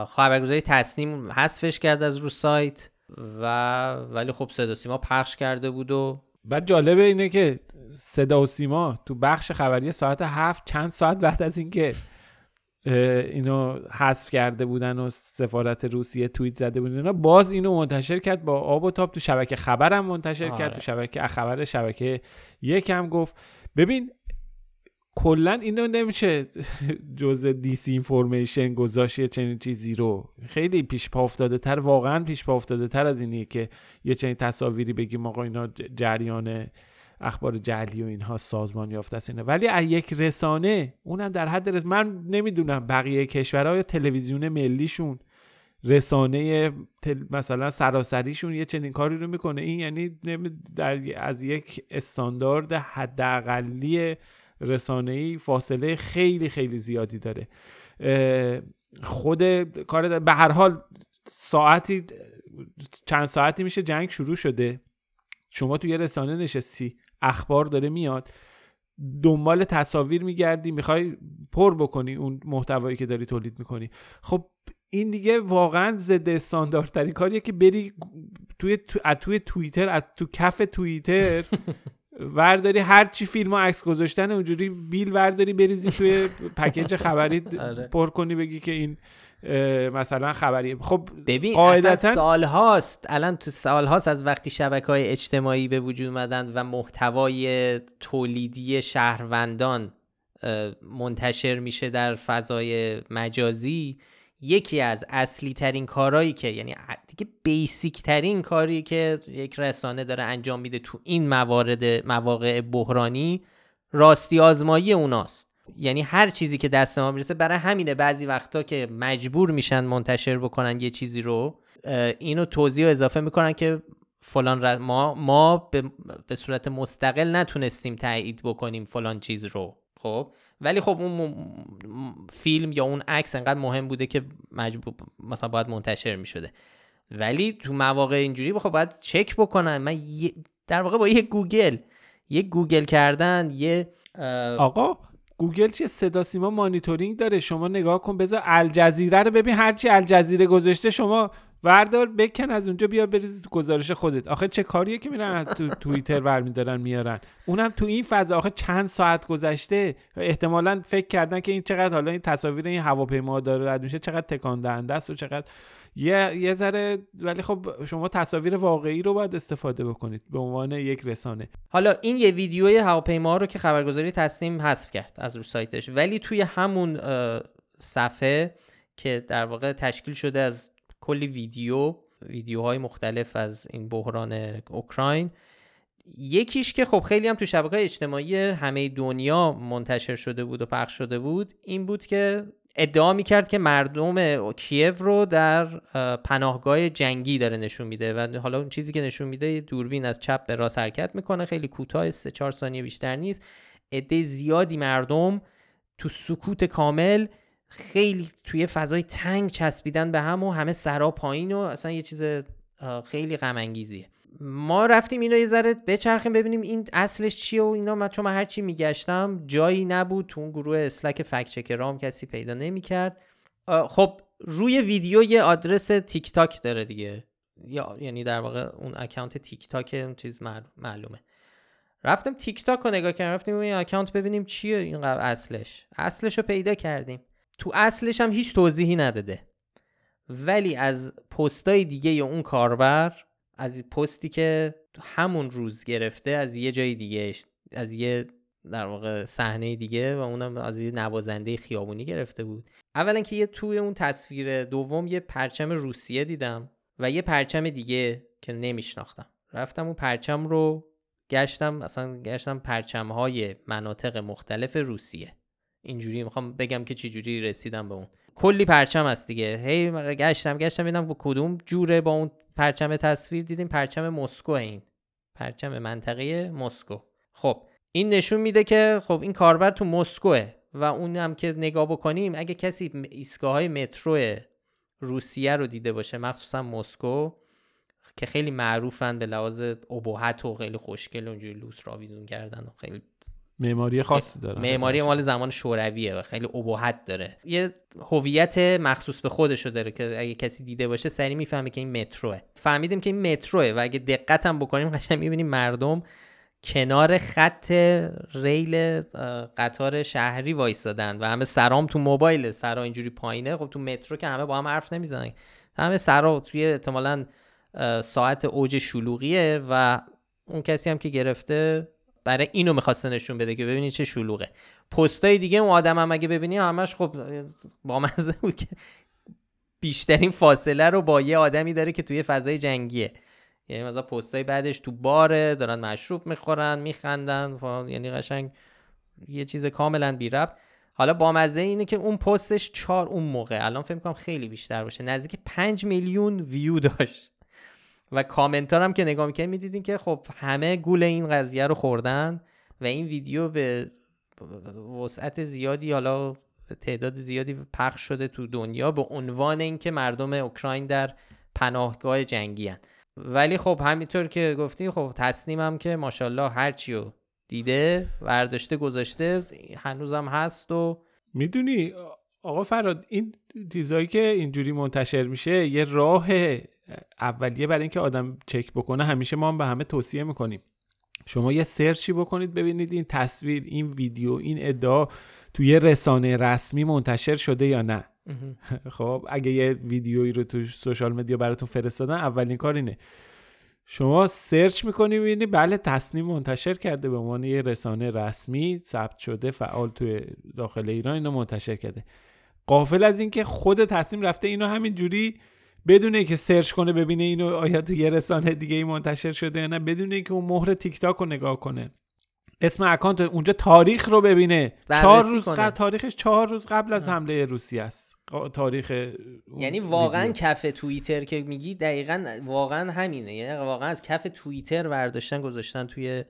خبرگزاری تسنیم حذفش کرد از رو سایت و ولی خب صدا سیما پخش کرده بود و بعد جالبه اینه که صدا و سیما تو بخش خبری ساعت هفت چند ساعت بعد از اینکه اینو حذف کرده بودن و سفارت روسیه توییت زده بودن اینا، باز اینو منتشر کرد با آب و تاب، تو شبکه خبرم منتشر آره. کرد تو شبکه خبر شبکه یکم گفت. ببین کلا اینو نمیشه جزء دیس اینفورمیشن گذاشت چنین چیزی رو، خیلی پیش پا افتاده تر، واقعا پیش پا افتاده تر از اینیه که یه چنین تصاویری بگیم آقا اینا جریان اخبار جعلی و اینها سازمان یافته است اینه. ولی از یک رسانه، اونم در حد رس... من نمیدونم بقیه کشورها یا تلویزیون ملیشون رسانه تل... مثلا سراسریشون یه چنین کاری رو میکنه. این یعنی در... از یک استاندارد حداقلی رسانه‌ای فاصله خیلی خیلی زیادی داره. خود کار به هر حال ساعتی چند ساعتی میشه جنگ شروع شده، شما تو یه رسانه نشستی، اخبار داره میاد، دنبال تصاویر میگردی، میخوای پر بکنی اون محتوایی که داری تولید میکنی. خب این دیگه واقعا ضد استانداردترین کاریه که بری توی توی توییتر، از تو کف توییتر ورداری هر چی فیلم و عکس گذاشتن اونجوری بیل ورداری بریزی توی پکیج خبری پر کنی بگی که این مثلا خبریه. خب ببین قاعدتاً اصلا سال هاست الان تو سال هاست از وقتی شبکه‌های اجتماعی به وجود اومدن و محتوای تولیدی شهروندان منتشر میشه در فضای مجازی، یکی از اصلی ترین کارهایی که یعنی دیگه بیسیک ترین کاری که یک رسانه داره انجام میده تو این موارد مواقع بحرانی، راستی آزمایی اوناست. یعنی هر چیزی که دست ما میرسه، برای همینه بعضی وقتا که مجبور میشن منتشر بکنن یه چیزی رو، اینو توضیح و اضافه میکنن که فلان ما ما به, به صورت مستقل نتونستیم تایید بکنیم فلان چیز رو. خب ولی خب اون م... فیلم یا اون عکس انقدر مهم بوده که مجبور مثلا باید منتشر میشده. ولی تو مواقع اینجوری بخوام باید چک بکنم. من ی... در واقع با یه گوگل یه گوگل کردن یه اه... آقا گوگل چیه؟ صدا سیما مانیتورینگ داره، شما نگاه کن، بذار الجزیره رو ببین، هرچی الجزیره گذاشته شما وردار بکن از اونجا بیار بریز گزارش خودت. آخه چه کاریه که میرن تو توییتر برمیدارن میارن، اونم تو این فضا. آخه چند ساعت گذشته احتمالاً فکر کردن که این چقدر حالا این تصاویر این هواپیما داره رد میشه چقدر تکان دهنده است و چقدر یه یه ذره. ولی خب شما تصاویر واقعی رو باید استفاده بکنید به عنوان یک رسانه. حالا این یه ویدیوی هواپیما رو که خبرگزاری تسنیم حذف کرد از رو سایتش، ولی توی همون صفحه که در واقع تشکیل شده از کلی ویدیو ویدیوهای مختلف از این بحران اوکراین، یکیش که خب خیلی هم تو شبکه‌های اجتماعی همه دنیا منتشر شده بود و پخش شده بود، این بود که ادعا میکرد که مردم کیف رو در پناهگاه جنگی داره نشون میده و حالا اون چیزی که نشون میده دوربین از چپ به راست حرکت میکنه، خیلی کوتاه، سه چهار ثانیه بیشتر نیست. عده زیادی مردم تو سکوت کامل خیلی توی فضای تنگ چسبیدن به هم و همه سرا پایین و اصلا یه چیز خیلی غم انگیزیه. ما رفتیم اینو یه ذره بچرخیم ببینیم این اصلش چیه و اینا. من چون من هر چی میگشتم جایی نبود، تو اون گروه اسلک فکت چکرام کسی پیدا نمی‌کرد. خب روی ویدیو یه آدرس تیک تاک داره دیگه، یا یعنی در واقع اون اکانت تیک تاک اون چیز معلومه. رفتم تیک تاک رو نگاه کردم، رفتیم این اکانت ببینیم چیه این اصلش. اصلش رو پیدا کردیم. تو اصلش هم هیچ توضیحی نداده، ولی از پستای دیگه یا اون کاربر، از پستی که همون روز گرفته از یه جای دیگه، از یه در واقع صحنه دیگه و اونم از یه نوازنده خیابونی گرفته بود. اولا که یه توی اون تصویر دوم یه پرچم روسیه دیدم و یه پرچم دیگه که نمیشناختم. رفتم اون پرچم رو گشتم، اصلا گشتم پرچم‌های مناطق مختلف روسیه. اینجوری میخوام بگم که چجوری رسیدم به اون. کلی پرچم هست دیگه، هی گشتم گشتم دیدم با کدوم جوره با اون پرچم تصویر. دیدیم پرچم مسکو، این پرچم منطقه مسکو. خب این نشون میده که خب این کاربر تو مسکوه و اون هم که نگاه بکنیم اگه کسی ایستگاه‌های مترو روسیه رو دیده باشه، مخصوصا مسکو که خیلی معروفن به لحاظ ابهت و خیلی خوشگل اونجوری لوس راویزون کردن و خیلی معماری خاصی داره. معماری مال زمان شورویه و خیلی ابهت داره. یه هویت مخصوص به خودش رو داره که اگه کسی دیده باشه سریع میفهمه که این متروه. فهمیدیم که این متروه و اگه دقت هم بکنیم قشنگ میبینیم مردم کنار خط ریل قطار شهری وایستادن و همه سرام تو موبایل، سرا اینجوری پایینه. خب تو مترو که همه با هم حرف نمیزنن، همه سرا توی احتمالاً ساعت اوج شلوغیه و اون کسی هم که گرفته برای اینو میخواسته نشون بده که ببینید چه شلوغه. پستای دیگه اون آدم هم اگه ببینی همش خب با مزه بود که بیشترین فاصله رو با یه آدمی داره که توی فضای جنگیه. یعنی مثلا پستای بعدش تو باره دارن مشروب میخورن، میخندن، یعنی قشنگ یه چیز کاملا بی ربط. حالا با مزه اینه که اون پستش چهار اون موقع، الان فکر می‌کنم خیلی بیشتر باشه، نزدیک پنج میلیون ویو داشت و کامنتار هم که نگاه میکنید میدیدین که خب همه گول این قضیه رو خوردن و این ویدیو به وسعت زیادی، حالا تعداد زیادی پخش شده تو دنیا به عنوان اینکه مردم اوکراین در پناهگاه جنگی هن. ولی خب همینطور که گفتی خب تسنیم هم که ماشاءالله هرچی رو دیده ورداشته گذاشته، هنوزم هست. و میدونی آقا فرهاد، این چیزایی که اینجوری منتشر میشه یه راه اولیه برای اینکه آدم چک بکنه. همیشه ما هم به همه توصیه میکنیم شما یه سرچی بکنید ببینید این تصویر، این ویدیو، این ادعا توی رسانه رسمی منتشر شده یا نه. خب اگه یه ویدیویی رو تو سوشال مدیا براتون فرستادن، اولین کار اینه شما سرچ میکنید میبینید بله تسنیم منتشر کرده، به عنوان یه رسانه رسمی ثبت شده، فعال توی داخل ایران اینو منتشر کرده. غافل از اینکه خود تسنیم رفته اینو همینجوری بدون اینکه سرچ کنه ببینه اینو آیا تو یه رسانه دیگه ای منتشر شده یا نه، بدون اینکه اون مهر تیک تاک رو نگاه کنه، اسم اکانت اونجا، تاریخ رو ببینه، چهار روز قبل، تاریخش چهار روز قبل از حمله روسیه است تاریخ. یعنی واقعا دیدیو. کف توییتر که میگی دقیقاً واقعا همینه، یعنی واقعا از کف توییتر برداشتن گذاشتن توی.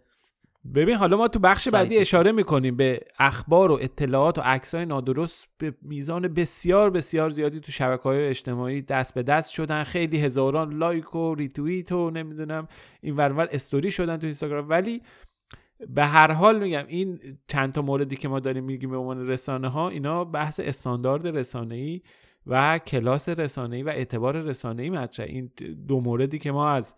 ببین حالا ما تو بخش سایت بعدی اشاره میکنیم به اخبار و اطلاعات و عکس‌های نادرست به میزان بسیار بسیار زیادی تو شبکه‌های اجتماعی دست به دست شدن، خیلی هزاران لایک و ریتوییت و نمیدونم این ور ور استوری شدن تو اینستاگرام. ولی به هر حال میگم این چند تا موردی که ما داریم میگیم به عنوان رسانه ها، اینا بحث استاندارد رسانه‌ای و کلاس رسانه‌ای و اعتبار رسانه‌ای مطرحه. این دو موردی که ما از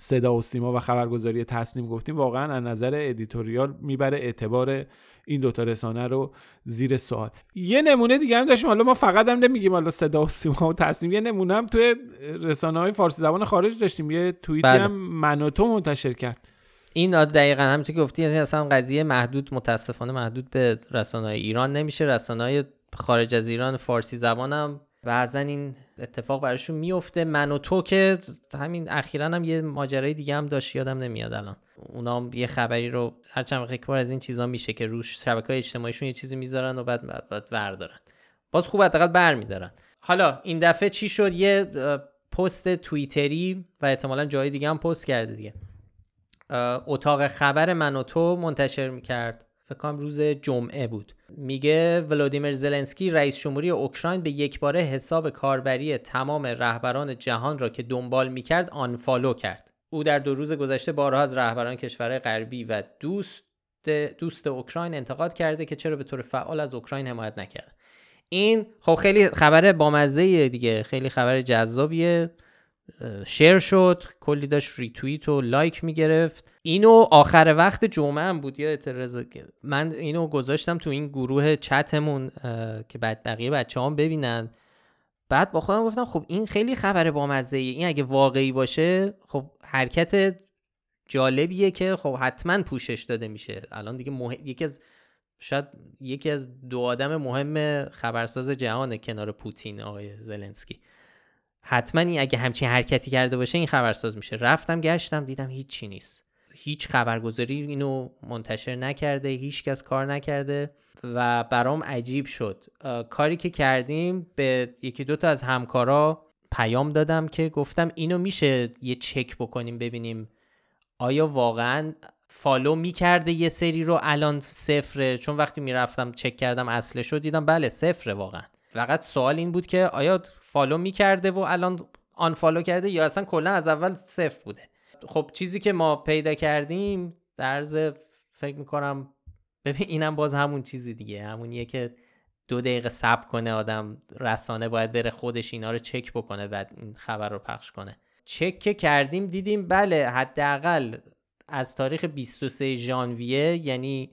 صدا و سیما و خبرگزاری تسنیم گفتیم واقعا از نظر ادیتوریال میبره اعتبار این دوتا رسانه رو زیر سوال. یه نمونه دیگه هم داشتیم، حالا ما فقط هم نمیگیم حالا صدا و سیما و تسنیم، یه نمونه هم توی رسانه های فارسی زبان خارج داشتیم، یه توییتی هم من و تو منتشر کرد. این دقیقاً همونطور که گفتی اصلا قضیه محدود، متاسفانه محدود به رسانه‌های ایران نمیشه، رسانه‌های خارج از ایران فارسی زبان هم بعضن این اتفاق براشون میفته. من و تو که همین اخیراً هم یه ماجرای دیگه هم داشت، یادم نمیاد الان، اونا هم یه خبری رو هر چند وقت از این چیزا میشه که روش شبکه‌های اجتماعیشون یه چیزی میذارن و بعد بعد وردارن، باز خوب حداقل برمی‌دارن. حالا این دفعه چی شد؟ یه پست توییتری و احتمالاً جای دیگه هم پست کرده دیگه، اتاق خبر من و تو منتشر میکرد، فکر کنم روز جمعه بود، میگه ولادیمیر زلنسکی رئیس جمهوری اوکراین به یک باره حساب کاربری تمام رهبران جهان را که دنبال میکرد آنفالو کرد. او در دو روز گذشته بارها از رهبران کشورهای غربی و دوست دوست اوکراین انتقاد کرده که چرا به طور فعال از اوکراین حمایت نکرد. این خب خیلی خبر بامزه دیگه، خیلی خبر جذابیه، شیر شد، کلی داشت ریتوییت و لایک میگرفت. اینو آخر وقت جمعه هم بود، یادت رضا من اینو گذاشتم تو این گروه چتمون که بعد بقیه بچه‌هام ببینن. بعد با خودم گفتم خب این خیلی خبر بامزه‌ای، این اگه واقعی باشه خب حرکت جالبیه که خب حتما پوشش داده میشه. الان دیگه مه... یکی از شاید یکی از دو آدم مهم خبرساز جهان کنار پوتین آقای زلنسکی، حتما این اگه همچین حرکتی کرده باشه این خبرساز میشه. رفتم گشتم دیدم هیچ چی نیست، هیچ خبرگزاری اینو منتشر نکرده، هیچ کس کار نکرده و برام عجیب شد. کاری که کردیم به یکی دوتا از همکارا پیام دادم که گفتم اینو میشه یه چک بکنیم ببینیم آیا واقعا فالو میکرده یه سری رو، الان صفره. چون وقتی میرفتم چک کردم اصلش رو دیدم بله صفره واقعا. فقط سوال این بود که آیا فالو میکرده و الان آنفالو کرده یا اصلا کلا از اول صفر بوده. خب چیزی که ما پیدا کردیم در عرض فکر میکنم، ببین اینم باز همون چیزی دیگه، همونیه که دو دقیقه صبر کنه آدم، رسانه باید بره خودش اینا رو چک بکنه بعد این خبر رو پخش کنه. چک کردیم دیدیم بله حداقل از تاریخ بیست و سوم ژانویه، یعنی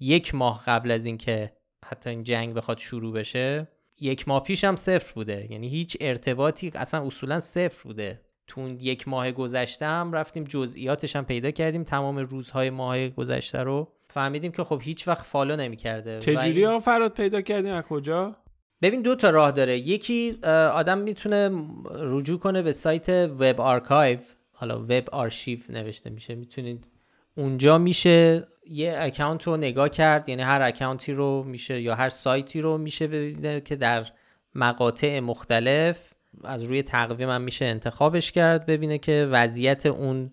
یک ماه قبل از این که حتی این جنگ بخواد شروع بشه، یک ماه پیش هم صفر بوده، یعنی هیچ ارتباطی اصلا اصولا صفر بوده. تو یک ماه گذشته هم رفتیم جزئیاتش هم پیدا کردیم، تمام روزهای ماه گذشته رو فهمیدیم که خب هیچ وقت فالو نمی‌کرده. چجوری ها فراد پیدا کردیم از کجا؟ ببین دو تا راه داره، یکی آدم میتونه رجوع کنه به سایت وب آرکایو، حالا وب آرشیو نوشته میشه، میتونید اونجا میشه یه اکانت رو نگاه کرد، یعنی هر اکانتی رو میشه یا هر سایتی رو میشه ببینید که در مقاطع مختلف از روی تقویم هم میشه انتخابش کرد، ببینه که وضعیت اون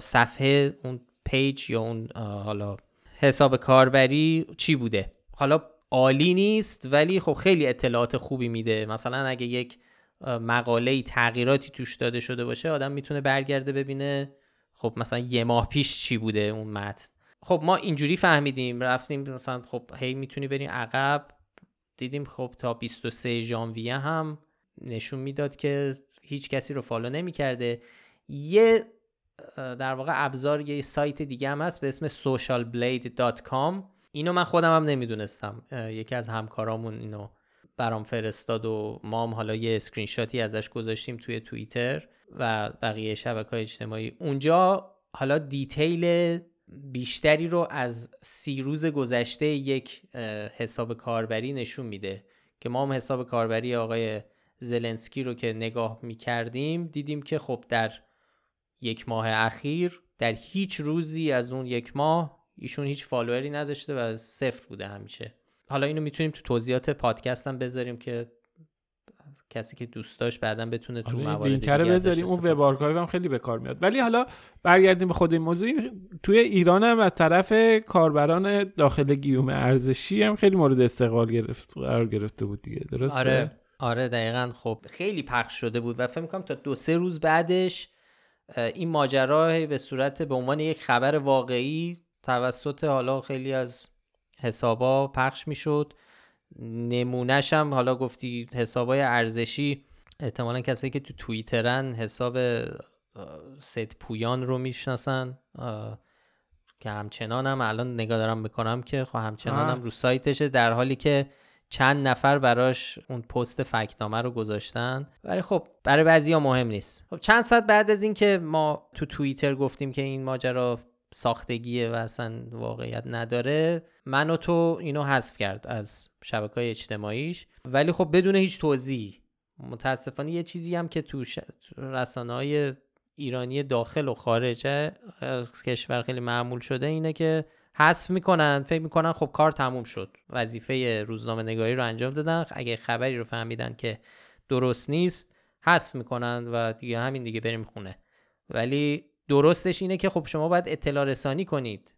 صفحه، اون پیج یا اون حالا حساب کاربری چی بوده. حالا عالی نیست ولی خب خیلی اطلاعات خوبی میده. مثلا اگه یک مقاله تغییراتی توش داده شده باشه، آدم میتونه برگرده ببینه خب مثلا یه ماه پیش چی بوده اون متن. خب ما اینجوری فهمیدیم، رفتیم مثلا خب هی میتونی بریم عقب، دیدیم خب تا بیست و سوم ژانویه هم نشون میداد که هیچ کسی رو فالو نمی‌کرده. یه در واقع ابزار، یه سایت دیگه هم هست به اسم سوشال بلید دات کام، اینو من خودم هم نمیدونستم، یکی از همکارامون اینو برام فرستاد و ما هم حالا یه اسکرین شاتی ازش گذاشتیم توی توییتر و بقیه شبکه‌های اجتماعی. اونجا حالا دیتیل بیشتری رو از سی روز گذشته یک حساب کاربری نشون میده که ما هم حساب کاربری آقای زلنسکی رو که نگاه میکردیم دیدیم که خب در یک ماه اخیر در هیچ روزی از اون یک ماه ایشون هیچ فالووری نداشته و صفر بوده همیشه. حالا اینو میتونیم تو توضیحات پادکست هم بذاریم که کسی که دوست داشت بعداً بتونه تو موارد دیگه بذاریم. اون وب آرکایو هم خیلی به کار میاد. ولی حالا برگردیم به خود این موضوع. توی ایران هم از طرف کاربران داخل گیوم ارزشی هم خیلی مورد استقبال گرفت قرار گرفته بود دیگه، درسته؟ آره آره دقیقاً. خب خیلی پخش شده بود و فکر می‌کنم تا دو سه روز بعدش این ماجرا به صورت به عنوان یک خبر واقعی توسط حالا خیلی از حسابا پخش میشد. نمونه‌ش هم حالا گفتی حسابای ارزشی، احتمالاً کسایی که تو توییترن حساب سید پویان رو میشناسن که همچنان هم الان نگاه دارم میکنم که خب همچنان هم رو سایتشه، در حالی که چند نفر براش اون پست فکتنامه رو گذاشتن، ولی خب برای بعضیا مهم نیست. خب چند ساعت بعد از این که ما تو توییتر گفتیم که این ماجرا ساختگیه و اصلا واقعیت نداره، من و تو اینو حذف کرد از شبکه‌های اجتماعیش، ولی خب بدون هیچ توضیحی. متاسفانه یه چیزی هم که تو رسانه‌های ایرانی داخل و خارج از کشور خیلی معمول شده اینه که حذف میکنن، فکر میکنن خب کار تموم شد، وظیفه روزنامه نگاری رو انجام دادن، اگه خبری رو فهمیدن که درست نیست حذف میکنن و دیگه همین دیگه بریم خونه. ولی درستش اینه که خب شما باید اطلاع رسانی کنید.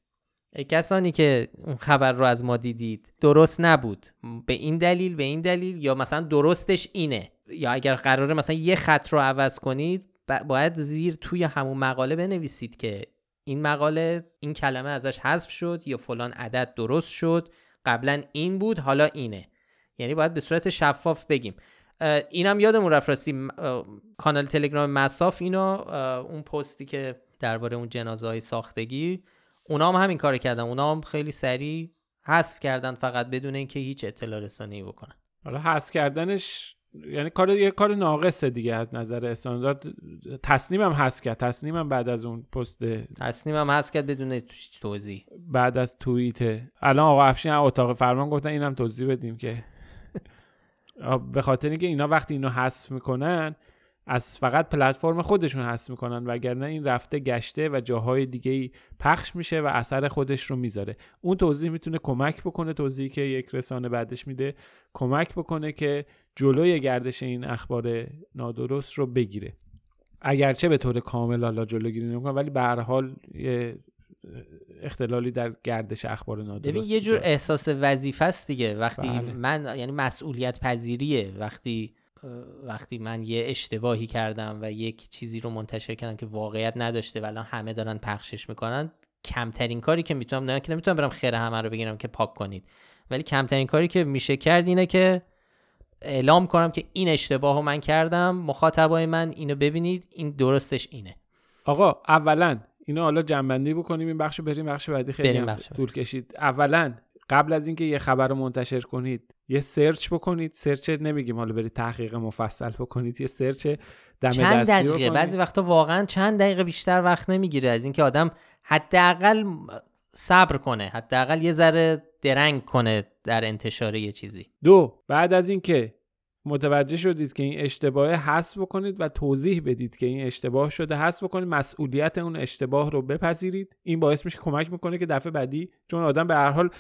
کسانی که اون خبر رو از ما دیدید درست نبود به این دلیل به این دلیل، یا مثلا درستش اینه، یا اگر قراره مثلا یه خط رو عوض کنید باید زیر توی همون مقاله بنویسید که این مقاله این کلمه ازش حذف شد یا فلان عدد درست شد، قبلا این بود حالا اینه. یعنی باید به صورت شفاف بگیم. اینم یادمون رفت راستی، کانال تلگرام مساف اینو اون پستی که درباره اون جنازه‌های ساختگی، اونا هم همین کارو کردن، اونا هم خیلی سریع حذف کردن فقط بدون اینکه هیچ اطلاع رسانی بکنن. حالا حذف کردنش یعنی کار یه کار ناقصه دیگه از نظر استاندارد. تسنیم هم حذف کرد، تسنیم هم بعد از اون پست تسنیم هم حذف کرد بدون توضیح بعد از توییت. الان آقا افشین اتاق فرمان گفتن اینم توضیح بدیم که به خاطر اینکه اینا وقتی اینو حذف میکنن از فقط پلتفرم خودشون حذف میکنن، وگرنه این رفته گشته و جاهای دیگه‌ای پخش میشه و اثر خودش رو میذاره. اون توضیح میتونه کمک بکنه، توضیحی که یک رسانه بعدش میده کمک بکنه که جلوی گردش این اخبار نادرست رو بگیره، اگرچه به طور کامل حالا جلوگیری نمیکنه ولی به هر حال یه اختلالی در گردش اخبار نادرست. ببین یه جور احساس وظیفه است دیگه وقتی بله. من یعنی مسئولیت پذیریه، وقتی وقتی من یه اشتباهی کردم و یک چیزی رو منتشر کردم که واقعیت نداشته و الان همه دارن پخشش میکنن، کمترین کاری که میتونم، نه که نمیتونم برم خیر همه رو بگیرم که پاک کنید، ولی کمترین کاری که میشه کرد اینه که اعلام کنم که این اشتباهو من کردم، مخاطبای من اینو ببینید، این درستش اینه. آقا اولا اینو حالا جنبندی بکنیم این بخشو بریم بخش بعدی. خیلی طول کشید. اولا قبل از اینکه یه خبر رو منتشر کنید یه سرچ بکنید. سرچ نمیگیم حالا برید تحقیق مفصل بکنید، یه سرچ دم دستی چند دقیقه، بعضی وقتا واقعا چند دقیقه بیشتر وقت نمیگیره از اینکه آدم حداقل صبر کنه، حداقل یه ذره درنگ کنه در انتشار یه چیزی. دو، بعد از اینکه متوجه شدید که این اشتباهه حذف بکنید و توضیح بدید که این اشتباه شده، حذف بکنید، مسئولیت اون اشتباه رو بپذیرید. این باعث میشه کمک میکنه که دفعه بعدی، چون آدم به هر حال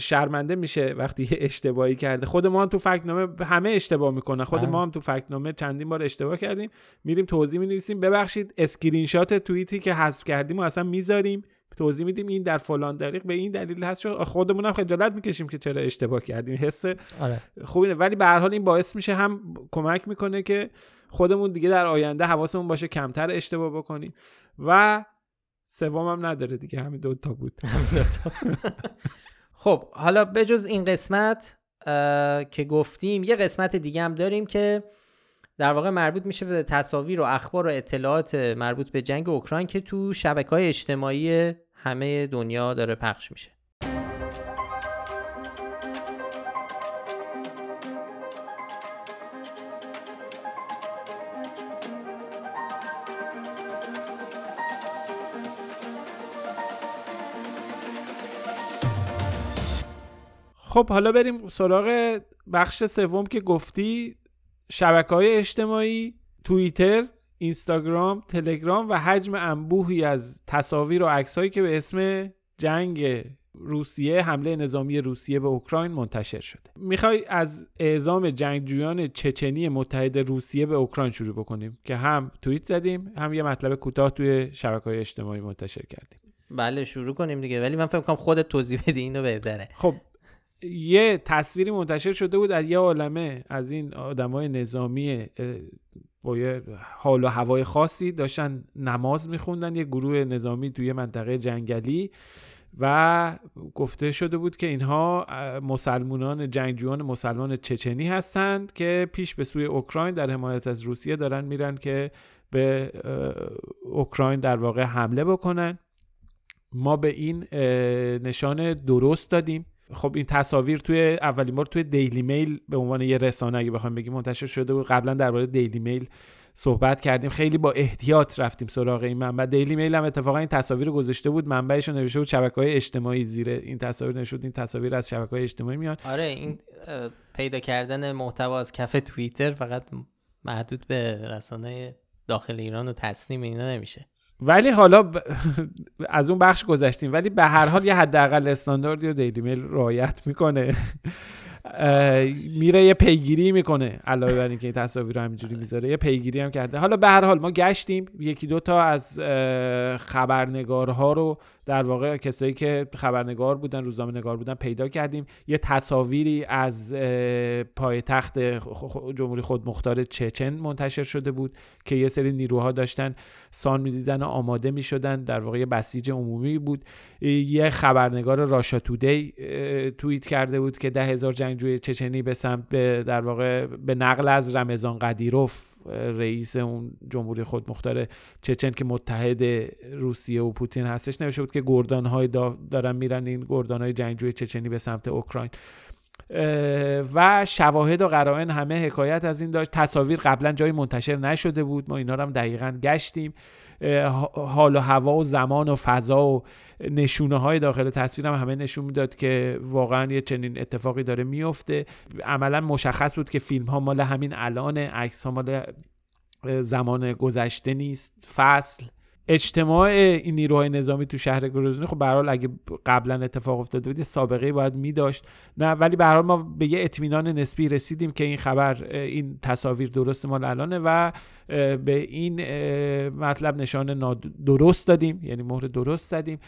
شرمنده میشه وقتی یه اشتباهی کرده. خود ما هم تو فکت‌نامه همه اشتباه میکنن، خود ما هم تو فکت‌نامه چندین بار اشتباه کردیم، میریم توضیح مینویسیم، ببخشید اسکرین شات توییتی که حذف کردیم و اصلا میذاریم، توضیح میدیم این در فلان دقیق به این دلیل هست، چون خودمون هم خجالت میکشیم که چرا اشتباه کردیم. حس خوبینه، ولی به هر حال این باعث میشه، هم کمک میکنه که خودمون دیگه در آینده حواسمون باشه کمتر اشتباه بکنیم. و سومم نداره دیگه، همین دو تا بود. خب حالا بجز این قسمت که گفتیم یه قسمت دیگه هم داریم که در واقع مربوط میشه به تصاویر و اخبار و اطلاعات مربوط به جنگ اوکراین که تو شبکه‌های اجتماعی همه دنیا داره پخش میشه. خب حالا بریم سراغ بخش سوم که گفتی، شبکه‌های اجتماعی، توییتر، اینستاگرام، تلگرام و حجم انبوهی از تصاویر و عکس‌هایی که به اسم جنگ روسیه، حمله نظامی روسیه به اوکراین منتشر شده. میخوای از اعزام جنگجویان چچنی متحد روسیه به اوکراین شروع بکنیم که هم توییت زدیم هم یه مطلب کوتاه توی شبکه‌های اجتماعی منتشر کردیم. بله شروع کنیم دیگه، ولی من فکر می‌کنم خودت توضیح بدی اینو بهتره. خب یه تصویری منتشر شده بود از یه عالمه از این آدمای نظامی با یه حال و هوای خاصی، داشتن نماز میخوندن، یه گروه نظامی توی منطقه جنگلی، و گفته شده بود که اینها مسلمانان، جنگجویان مسلمان چچنی هستند که پیش به سوی اوکراین در حمایت از روسیه دارن میرن که به اوکراین در واقع حمله بکنن. ما به این نشان درست دادیم. خب این تصاویر توی اولین بار توی دیلی میل به عنوان یه رسانه اگه بخوایم بگیم منتشر شده بود. قبلا درباره دیلی میل صحبت کردیم، خیلی با احتیاط رفتیم سراغ این منبع. دیلی میل هم اتفاقا این تصاویر رو گذاشته بود، منبعش رو نوشته بود شبکه‌های اجتماعی، زیر این تصاویر نشود این تصاویر از شبکه‌های اجتماعی میان. آره این پیدا کردن محتوا از کف توییتر فقط محدود به رسانه داخل ایران و تسنیم اینا نمیشه. ولی حالا ب... از اون بخش گذشتیم، ولی به هر حال یه حداقل استانداردی رو دیلی میل رعایت میکنه. میره یه پیگیری میکنه، علاوه بر اینکه این تصاویر رو همینجوری میذاره یه پیگیری هم کرده. حالا به هر حال ما گشتیم یکی دو تا از خبرنگارها رو، در واقع کسایی که خبرنگار بودن، روزنامه نگار بودن، پیدا کردیم. یه تصاویری از پایتخت جمهوری خودمختار چچن منتشر شده بود که یه سری نیروها داشتن سان میدیدن و آماده میشدن، در واقع یه بسیج عمومی بود. یه خبرنگار راشا تودی توییت کرده بود که ده هزار جنگجوی چچنی به سمت به در واقع به نقل از رمزان قدیروف، رئیس اون جمهوری خودمختار چچن که متحد روسیه و پوتین هستش، نوشته بود که گردان‌های دارن میرن این گردان‌های جنگجوی چچنی به سمت اوکراین. و شواهد و قرائن همه حکایت از این داشت. تصاویر قبلا جایی منتشر نشده بود، ما اینا رو هم دقیقاً گشتیم. حال و هوا و زمان و فضا و نشونه های داخل تصویر هم همه نشون میداد که واقعا یه چنین اتفاقی داره میفته. عملا مشخص بود که فیلم ها مال همین الانه، عکس ها مال زمان گذشته نیست. فصل اجتماع این نیروهای نظامی تو شهر گروزنی، خب به هر حال اگه قبلا اتفاق افتاده بود سابقه باید می‌داشت. نه ولی به هر حال ما به یه اطمینان نسبی رسیدیم که این خبر، این تصاویر درست مال الانه و به این مطلب نشان درست دادیم، یعنی مهر درست زدیم.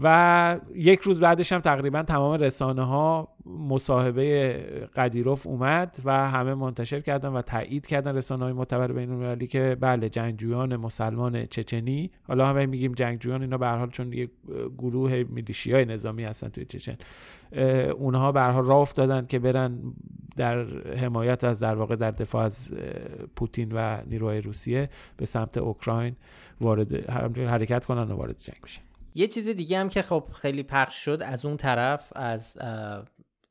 و یک روز بعدش هم تقریبا تمام رسانه ها مصاحبه قدیروف اومد و همه منتشر کردن و تایید کردن رسانه های معتبر بین المللی که بله جنگجویان مسلمان چچنی، حالا همه میگیم جنگجویان اینا به هر حال چون یک گروه میلیشیای نظامی هستن توی چچن، اونها به هر حال راه افتادن که برن در حمایت از در واقع در دفاع از پوتین و نیروهای روسیه به سمت اوکراین وارد حرکت کنن و وارد جنگ بشن. یه چیز دیگه هم که خب خیلی پخش شد از اون طرف، از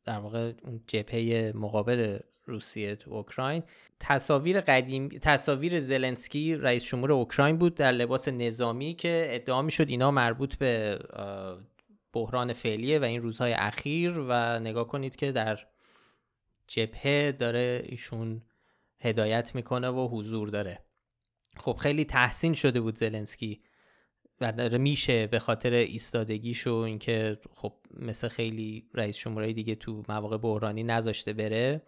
در واقع اون جبهه مقابل روسیه تو اوکراین، تصاویر قدیم تصاویر زلنسکی رئیس جمهور اوکراین بود در لباس نظامی که ادعا می‌شد اینا مربوط به بحران فعلیه و این روزهای اخیر، و نگاه کنید که در جبهه داره ایشون هدایت میکنه و حضور داره. خب خیلی تحسین شده بود زلنسکی و میشه به خاطر ایستادگیش و اینکه خب مثل خیلی رئیس جمهورای دیگه تو مواقع بحرانی نذاشته بره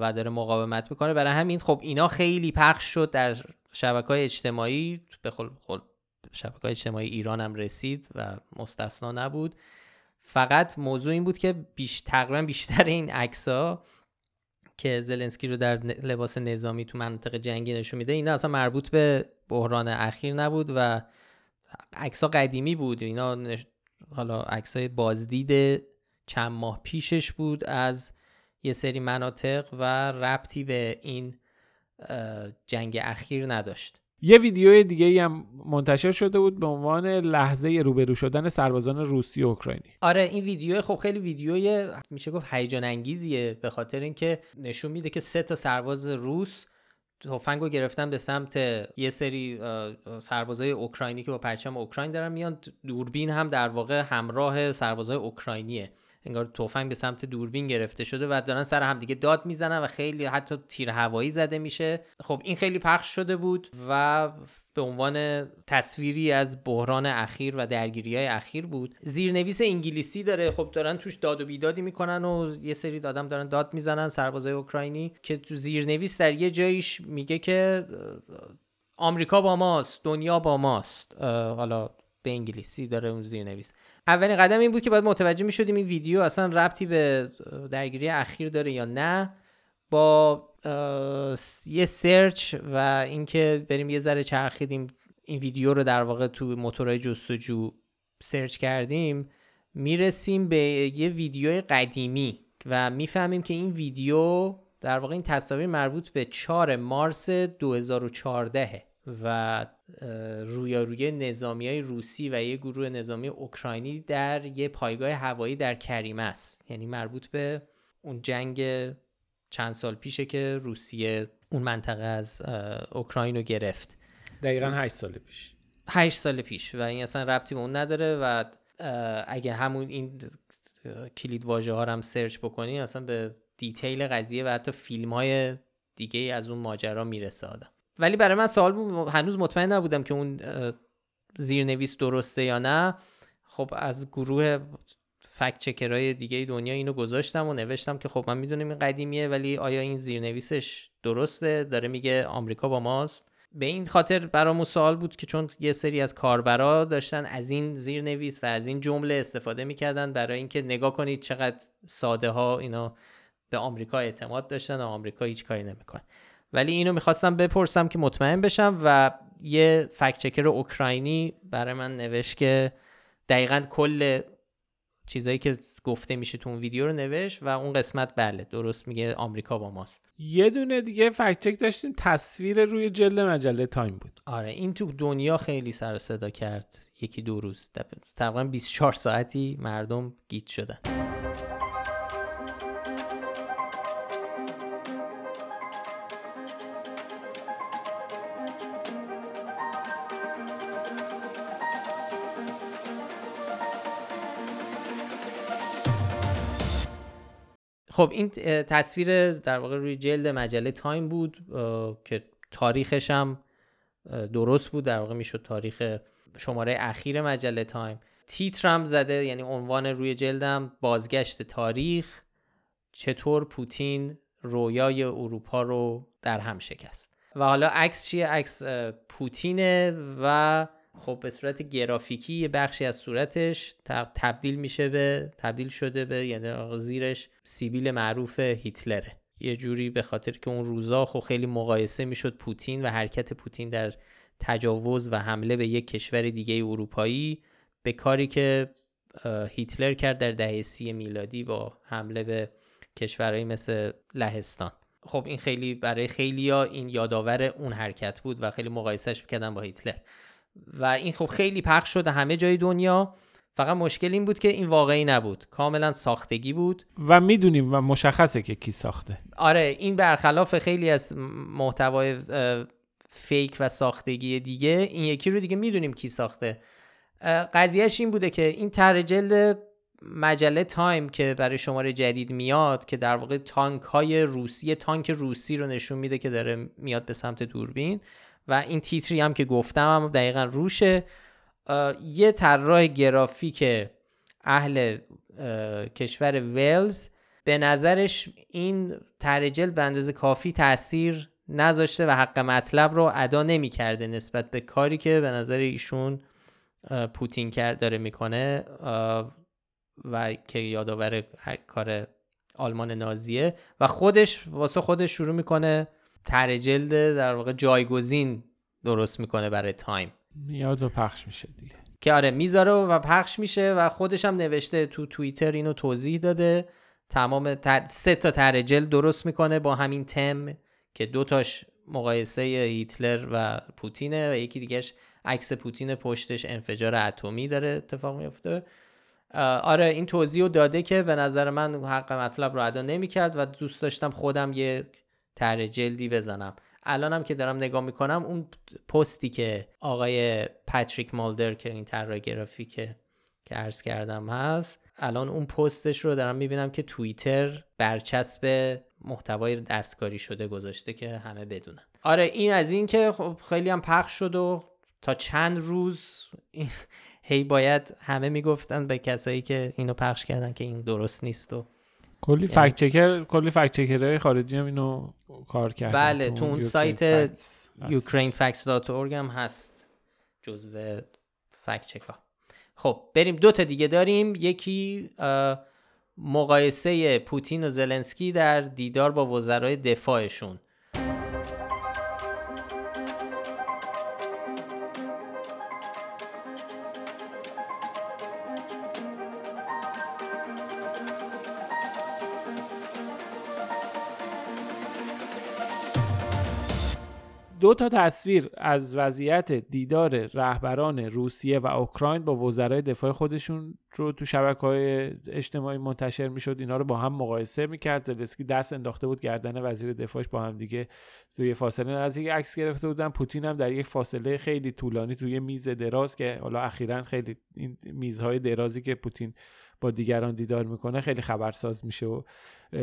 و داره مقاومت میکنه. برای همین خب اینا خیلی پخش شد در شبکه‌های اجتماعی، به خل... خل... شبکه‌های اجتماعی ایران هم رسید و مستثنا نبود. فقط موضوع این بود که بیش تقریبا بیشتر این عکس‌ها که زلنسکی رو در لباس نظامی تو مناطق جنگی نشون میده، اینا اصلا مربوط به بحران اخیر نبود و عکس‌ها قدیمی بود. اینا نش... حالا عکس‌های بازدید چند ماه پیشش بود از یه سری مناطق و ربطی به این جنگ اخیر نداشت. یه ویدیو دیگه‌ای هم منتشر شده بود به عنوان لحظه روبرو شدن سربازان روسی اوکراینی. آره این ویدیو خب خیلی ویدیوی میشه گفت هیجان انگیزیه، به خاطر اینکه نشون میده که سه تا سرباز روس تفنگو گرفتن به سمت یه سری سربازای اوکراینی که با پرچم اوکراین دارن میان. دوربین هم در واقع همراه سربازای اوکراینیه، انگار تفنگ به سمت دوربین گرفته شده و دارن سر هم دیگه داد میزنن و خیلی حتی تیر هوایی زده میشه. خب این خیلی پخش شده بود و به عنوان تصویری از بحران اخیر و درگیری‌های اخیر بود. زیرنویس انگلیسی داره، خب دارن توش داد و بیدادی میکنن و یه سری آدم دارن داد میزنن سربازای اوکراینی، که تو زیرنویس در یه جایش میگه که آمریکا با ماست، دنیا با ماست. حالا به انگلیسی داره اون زیرنویس. اولین قدم این بود که باید متوجه می شدیم این ویدیو اصلا ربطی به درگیری اخیر داره یا نه. با یه سرچ و اینکه بریم یه ذره چرخیدیم، این ویدیو رو در واقع تو موتورهای جستجو سرچ کردیم، میرسیم به یه ویدیو قدیمی و میفهمیم که این ویدیو در واقع این تصاویر مربوط به چهارم مارس دو هزار و چهارده و رویارویی نظامیای روسی و یه گروه نظامی اوکراینی در یه پایگاه هوایی در کریمه است. یعنی مربوط به اون جنگ چند سال پیشه که روسیه اون منطقه از اوکراین رو گرفت، دقیقاً هشت سال پیش هشت سال پیش، و این اصلا ربطی به اون نداره. و اگه همون این کلید واژه ها رو هم سرچ بکنی اصلا به دیتیل قضیه و حتی فیلم‌های دیگه از اون ماجرا میرسه آدم. ولی برای من سوال بود، هنوز مطمئن نبودم که اون زیرنویس درسته یا نه. خب از گروه فکت چکرای دیگه دنیا اینو گذاشتم و نوشتم که خب من میدونم این قدیمیه، ولی آیا این زیرنویسش درسته؟ داره میگه آمریکا با ماست. به این خاطر برام سوال بود که چون یه سری از کاربرا داشتن از این زیرنویس و از این جمله استفاده میکردن برای اینکه نگاه کنید چقدر ساده ها اینا به آمریکا اعتماد داشتن و آمریکا هیچ کاری نمیکنه. ولی اینو میخواستم بپرسم که مطمئن بشم. و یه فکت چکر اوکراینی برای من نوشت که دقیقاً کل چیزایی که گفته میشه تو اون ویدیو رو نوشت و اون قسمت بله درست میگه آمریکا با ماست. یه دونه دیگه فکت چک داشتیم، تصویر روی جلد مجله تایم بود. آره این تو دنیا خیلی سر و صدا کرد، یکی دو روز تقریباً بیست و چهار ساعتی مردم گیج شدن. خب این تصویر در واقع روی جلد مجله تایم بود که تاریخش هم درست بود، در واقع میشد تاریخ شماره اخیر مجله تایم. تیترم زده، یعنی عنوان روی جلدم بازگشت تاریخ، چطور پوتین رویای اروپا رو در هم شکست. و حالا عکس چیه؟ عکس پوتینه و خب به صورت گرافیکی یه بخشی از صورتش تبدیل میشه به تبدیل شده به، یعنی زیرش سیبیل معروف هیتلره. یه جوری به خاطر که اون روزا خب خیلی مقایسه میشد پوتین و حرکت پوتین در تجاوز و حمله به یک کشور دیگه اروپایی به کاری که هیتلر کرد در دهه سی میلادی با حمله به کشورهایی مثل لهستان. خب این خیلی برای خیلیا این یادآور اون حرکت بود و خیلی مقایسهش می‌کردن با هیتلر و این خب خیلی پخش شد همه جای دنیا. فقط مشکل این بود که این واقعی نبود، کاملا ساختگی بود و میدونیم و مشخصه که کی ساخته. آره، این برخلاف خیلی از محتوای فیک و ساختگی دیگه، این یکی رو دیگه میدونیم کی ساخته. قضیهش این بوده که این طرح جلد مجله تایم که برای شماره جدید میاد که در واقع تانک های روسیه، تانک روسی رو نشون میده که داره میاد به سمت دوربین و این تیتری هم که گفتم هم دقیقا روشه. یه طراح گرافیک اهل کشور ولز به نظرش این طرح جلد به اندازه کافی تأثیر نذاشته و حق مطلب رو ادا نمی کرده نسبت به کاری که به نظر ایشون پوتین کرد داره میکنه و که یادآور کار آلمان نازیه و خودش واسه خودش شروع میکنه طرح جلد در واقع جایگزین درست میکنه برای تایم، میاد و پخش میشه دیگه که آره میذاره و پخش میشه و خودش هم نوشته تو توییتر اینو توضیح داده. تمام تر... سه تا طرح جلد درست میکنه با همین تم که دوتاش مقایسه هیتلر و پوتینه و یکی دیگهش عکس پوتین پشتش انفجار اتمی داره اتفاق میفته. آره این توضیحو داده که به نظر من حق مطلب رو ادا نمی‌کرد و دوست داشتم خودم یه طرح جلدی بزنم. الانم که دارم نگاه میکنم اون پستی که آقای پاتریک مالدر که این طراح گرافیک که عرض کردم هست، الان اون پستش رو دارم میبینم که توییتر برچسب محتوای دستکاری شده گذاشته که همه بدونن. آره این از این که خب خیلی هم پخش شد و تا چند روز هی باید همه میگفتن به کسایی که اینو پخش کردن که این درست نیست و کلی فکت چکر کلی فکت چکرهای خارجی هم اینو کار کردن. بله تو اون سایت ukrainefacts دات org هم هست جزو فکت چکا. خب بریم دو تا دیگه داریم، یکی مقایسه پوتین و زلنسکی در دیدار با وزرای دفاعشون. دو تا تصویر از وضعیت دیدار رهبران روسیه و اوکراین با وزرای دفاع خودشون رو تو شبکه‌های اجتماعی منتشر می‌شد. اینا رو با هم مقایسه می‌کرد. زلنسکی دست انداخته بود گردن وزیر دفاعش، با هم دیگه توی فاصله نزدیک عکس گرفته بودن. پوتین هم در یک فاصله خیلی طولانی توی میز دراز که حالا اخیراً خیلی این میزهای درازی که پوتین با دیگران دیدار میکنه خیلی خبرساز میشه و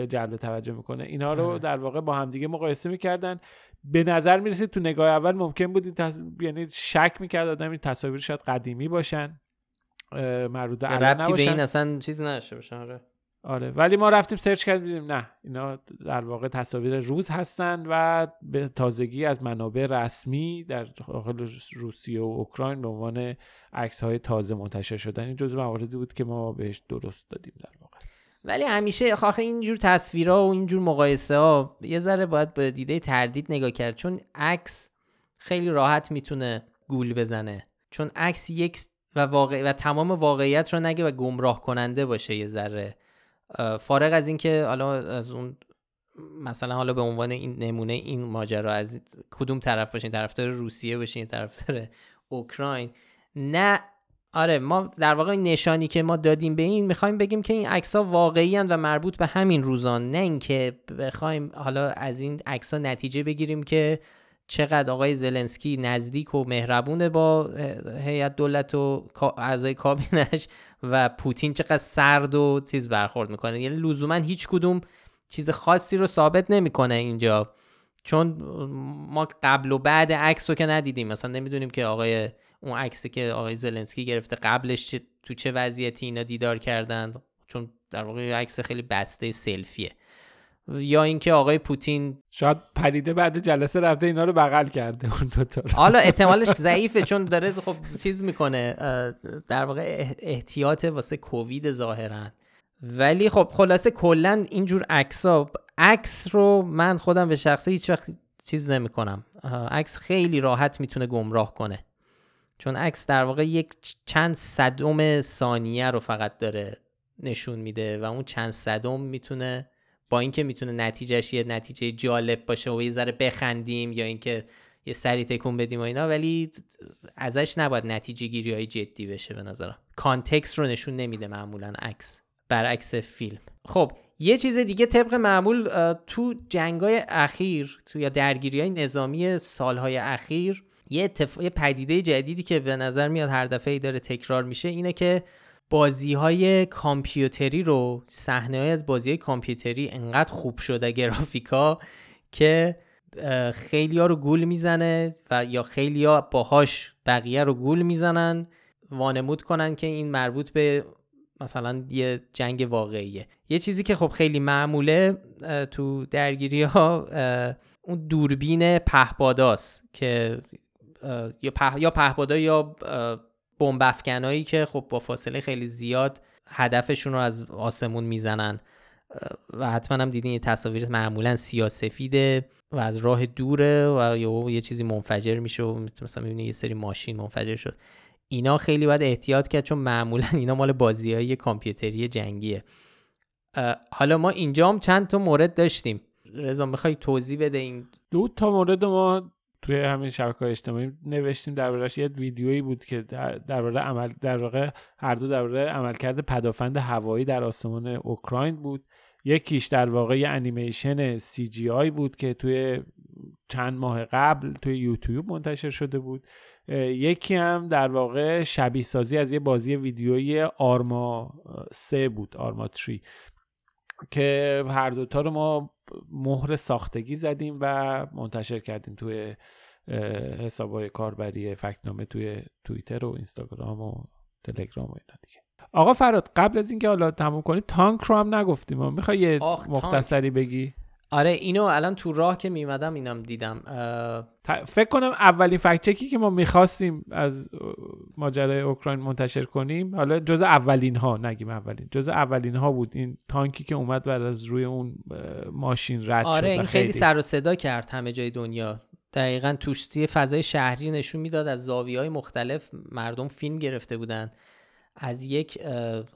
جلب توجه میکنه، اینا رو در واقع با همدیگه مقایسه میکردن. به نظر میرسید تو نگاه اول ممکن بود تص... یعنی شک میکرد آدم این تصاویر شاید قدیمی باشن، مربوط به الان نباشن، ربطی به این اصلا چیز نداشته باشن. آره آره ولی ما رفتیم سرچ کردیم، نه اینا در واقع تصاویر روز هستن و به تازگی از منابع رسمی در داخل روسیه و اوکراین به عنوان عکس‌های تازه منتشر شدن. این جزو مواردی بود که ما بهش درست دادیم در واقع. ولی همیشه آخه اینجور تصویرها و اینجور مقایسه‌ها یه ذره باید به دیده تردید نگاه کرد، چون عکس خیلی راحت میتونه گول بزنه، چون عکس یک و واقع و تمام واقعیت رو نگه و گمراه کننده باشه یه ذره. فارغ از این که حالا از اون مثلا حالا به عنوان این نمونه این ماجرا از کدوم طرف باشین، طرفدار روسیه باشین، طرفدار اوکراین، نه آره ما در واقع نشانی که ما دادیم به این میخوایم بگیم که این عکس‌ها واقعی هستند و مربوط به همین روزان، نه اینکه بخوایم حالا از این عکس‌ها نتیجه بگیریم که چقدر آقای زلنسکی نزدیک و مهربونه با هیئت دولت و اعضای کابینش و پوتین چقدر سرد و چیز برخورد میکنه. یعنی لزوما هیچ کدوم چیز خاصی رو ثابت نمیکنه اینجا، چون ما قبل و بعد عکس رو که ندیدیم، مثلا نمیدونیم که آقای اون عکسی که آقای زلنسکی گرفته قبلش چه... تو چه وضعیتی اینا دیدار کردن، چون در واقع عکس خیلی بسته سلفیه یا اینکه آقای پوتین شاید پریده بعد جلسه رفته اینا رو بغل کرده اون دو تا. حالا احتمالش ضعیفه چون داره خب چیز میکنه در واقع احتیاط واسه کووید ظاهرا. ولی خب خلاصه کلا اینجور عکس‌ها، عکس رو من خودم به شخصه هیچ وقت چیز نمی‌کنم. عکس خیلی راحت میتونه گمراه کنه. چون عکس در واقع یک چند صدم ثانیه رو فقط داره نشون میده و اون چند صدم میتونه با اینکه میتونه نتیجهش یه نتیجه جالب باشه و یه ذره بخندیم یا اینکه یه سری تکون بدیم و اینا، ولی ازش نباید نتیجه گیری های جدی بشه به نظرم. کانتکست رو نشون نمیده معمولا عکس، برعکس فیلم. خب یه چیز دیگه طبق معمول تو جنگای اخیر تو یا درگیری‌های نظامی سالهای اخیر یه, اتف... یه پدیده جدیدی که به نظر میاد هر دفعه داره تکرار میشه اینه که بازی‌های کامپیوتری رو، صحنه‌های از بازی‌های کامپیوتری انقدر خوب شده گرافیکا که خیلی‌ها رو گول میزنه و یا خیلی‌ها باهاش بقیه رو گول میزنن، وانمود کنن که این مربوط به مثلا یه جنگ واقعیه. یه چیزی که خب خیلی معموله تو درگیری‌ها اون دوربین پهپاداست که یا په... یا پهپادا یا بمب افکنایی که خب با فاصله خیلی زیاد هدفشون رو از آسمون میزنن و حتما هم دیدین یه تصاویر معمولا سیاه‌سفیده و از راه دوره و یا یه چیزی منفجر میشه و مثلا میبینی یه سری ماشین منفجر شد. اینا خیلی باید احتیاط کرد چون معمولا اینا مال بازی‌های کامپیوتری جنگیه. حالا ما اینجا هم چند تا مورد داشتیم. رضا می‌خوای توضیح بده این دو تا مورد؟ ما توی همین شبکه‌های اجتماعی نوشتیم درباره‌اش، یه ویدیویی بود که درباره عمل در واقع هر دو درباره عملکرد پدافند هوایی در آسمان اوکراین بود. یکیش در واقع یه انیمیشن سی جی آی بود که توی چند ماه قبل توی یوتیوب منتشر شده بود. یکی هم در واقع شبیه سازی از یه بازی ویدیویی آرما سه بود، آرما سه، که هر دوتا رو ما مهر ساختگی زدیم و منتشر کردیم توی حساب‌های کاربری فکتنامه توی توییتر و اینستاگرام و تلگرام و اینا دیگه. آقا فرهاد قبل از اینکه حالا تموم کنیم تانک رو هم نگفتیم، ما میخوای یه مختصری بگی؟ آره اینو الان تو راه که میمدم اینم دیدم. اه... فکر کنم اولین فکت‌چکی که ما میخواستیم از ماجرای اوکراین منتشر کنیم، حالا جز اولین ها نگیم اولین، جز اولین ها بود این تانکی که اومد و از روی اون ماشین رد آره شد. آره این خیلی سر و صدا کرد همه جای دنیا. دقیقاً توش توی فضای شهری نشون میداد، از زاویه‌های مختلف مردم فیلم گرفته بودن از یک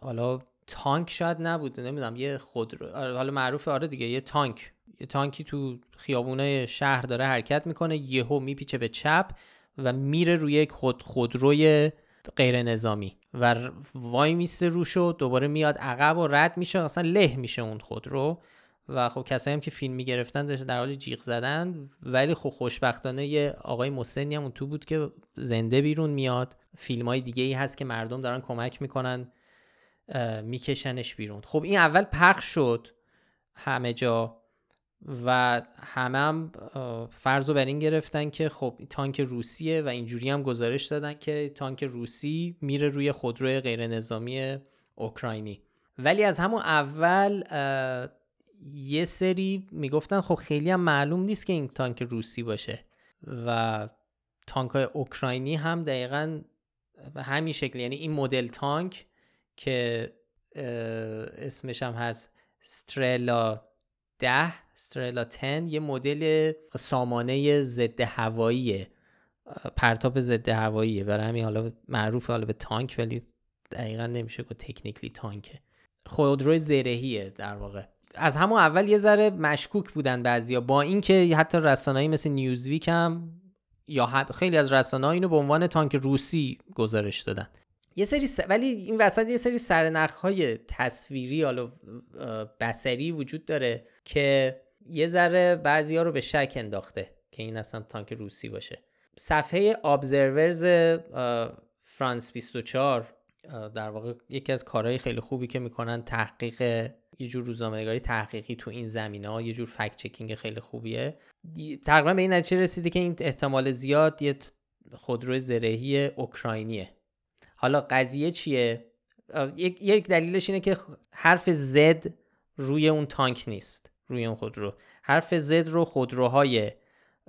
حالا تانک شاید نبود، نمیدونم، یه خودرو حالا معروفه آره دیگه، یه تانک یه تانکی تو خیابونای شهر داره حرکت میکنه، یهو میپیچه به چپ و میره روی یک خود خودروی غیر نظامی و وای میسته روشو، دوباره میاد عقب و رد میشه، اصلا له میشه اون خودرو. و خب کسایی هم که فیلم میگرفتن در حال جیغ زدن، ولی خب خوشبختانه یه آقای مسنی هم اون تو بود که زنده بیرون میاد. فیلمای دیگه ای هست که مردم دارن کمک میکنن میکشنش بیرون. خب این اول پخش شد همه جا و همه هم فرض رو بر این گرفتن که خب تانک روسیه و اینجوری هم گزارش دادن که تانک روسی میره روی خودروی غیر نظامی اوکراینی. ولی از همون اول یه سری میگفتن خب خیلی هم معلوم نیست که این تانک روسی باشه و تانک‌های اوکراینی هم دقیقاً به همین شکل، یعنی این مدل تانک که اسمش هم هست استرلا ده، استرلا ده، یه مدل سامانه ضد هوایی، پرتاب ضد هوایی، برای همین حالا معروف حالا به تانک، ولی دقیقاً نمیشه گفت تکنیکلی تانکه، خودروی زرهیه در واقع. از همون اول یه ذره مشکوک بودن بعضیا، با اینکه حتی رسانه‌ای مثل نیوزویک هم یا خیلی از رسانه‌ها اینو به عنوان تانک روسی گزارش دادن. یه سری س... ولی این وسط یه سری سرنخ‌های تصویری حالا بصری وجود داره که یه ذره بعضیا رو به شک انداخته که این اصلا تانک روسی باشه. صفحه Observers فرانس بیست و چهار در واقع یکی از کارهای خیلی خوبی که میکنن تحقیق، یه جور روزنامه‌نگاری تحقیقی تو این زمینه‌ها، یه جور فکت چکینگ خیلی خوبیه. تقریبا به این نتیجه رسیده که این احتمال زیاد یه خودروی زرهی اوکراینیه. حالا قضیه چیه؟ یک دلیلش اینه که حرف زد روی اون تانک نیست، روی اون خودرو. حرف Z رو خودروهای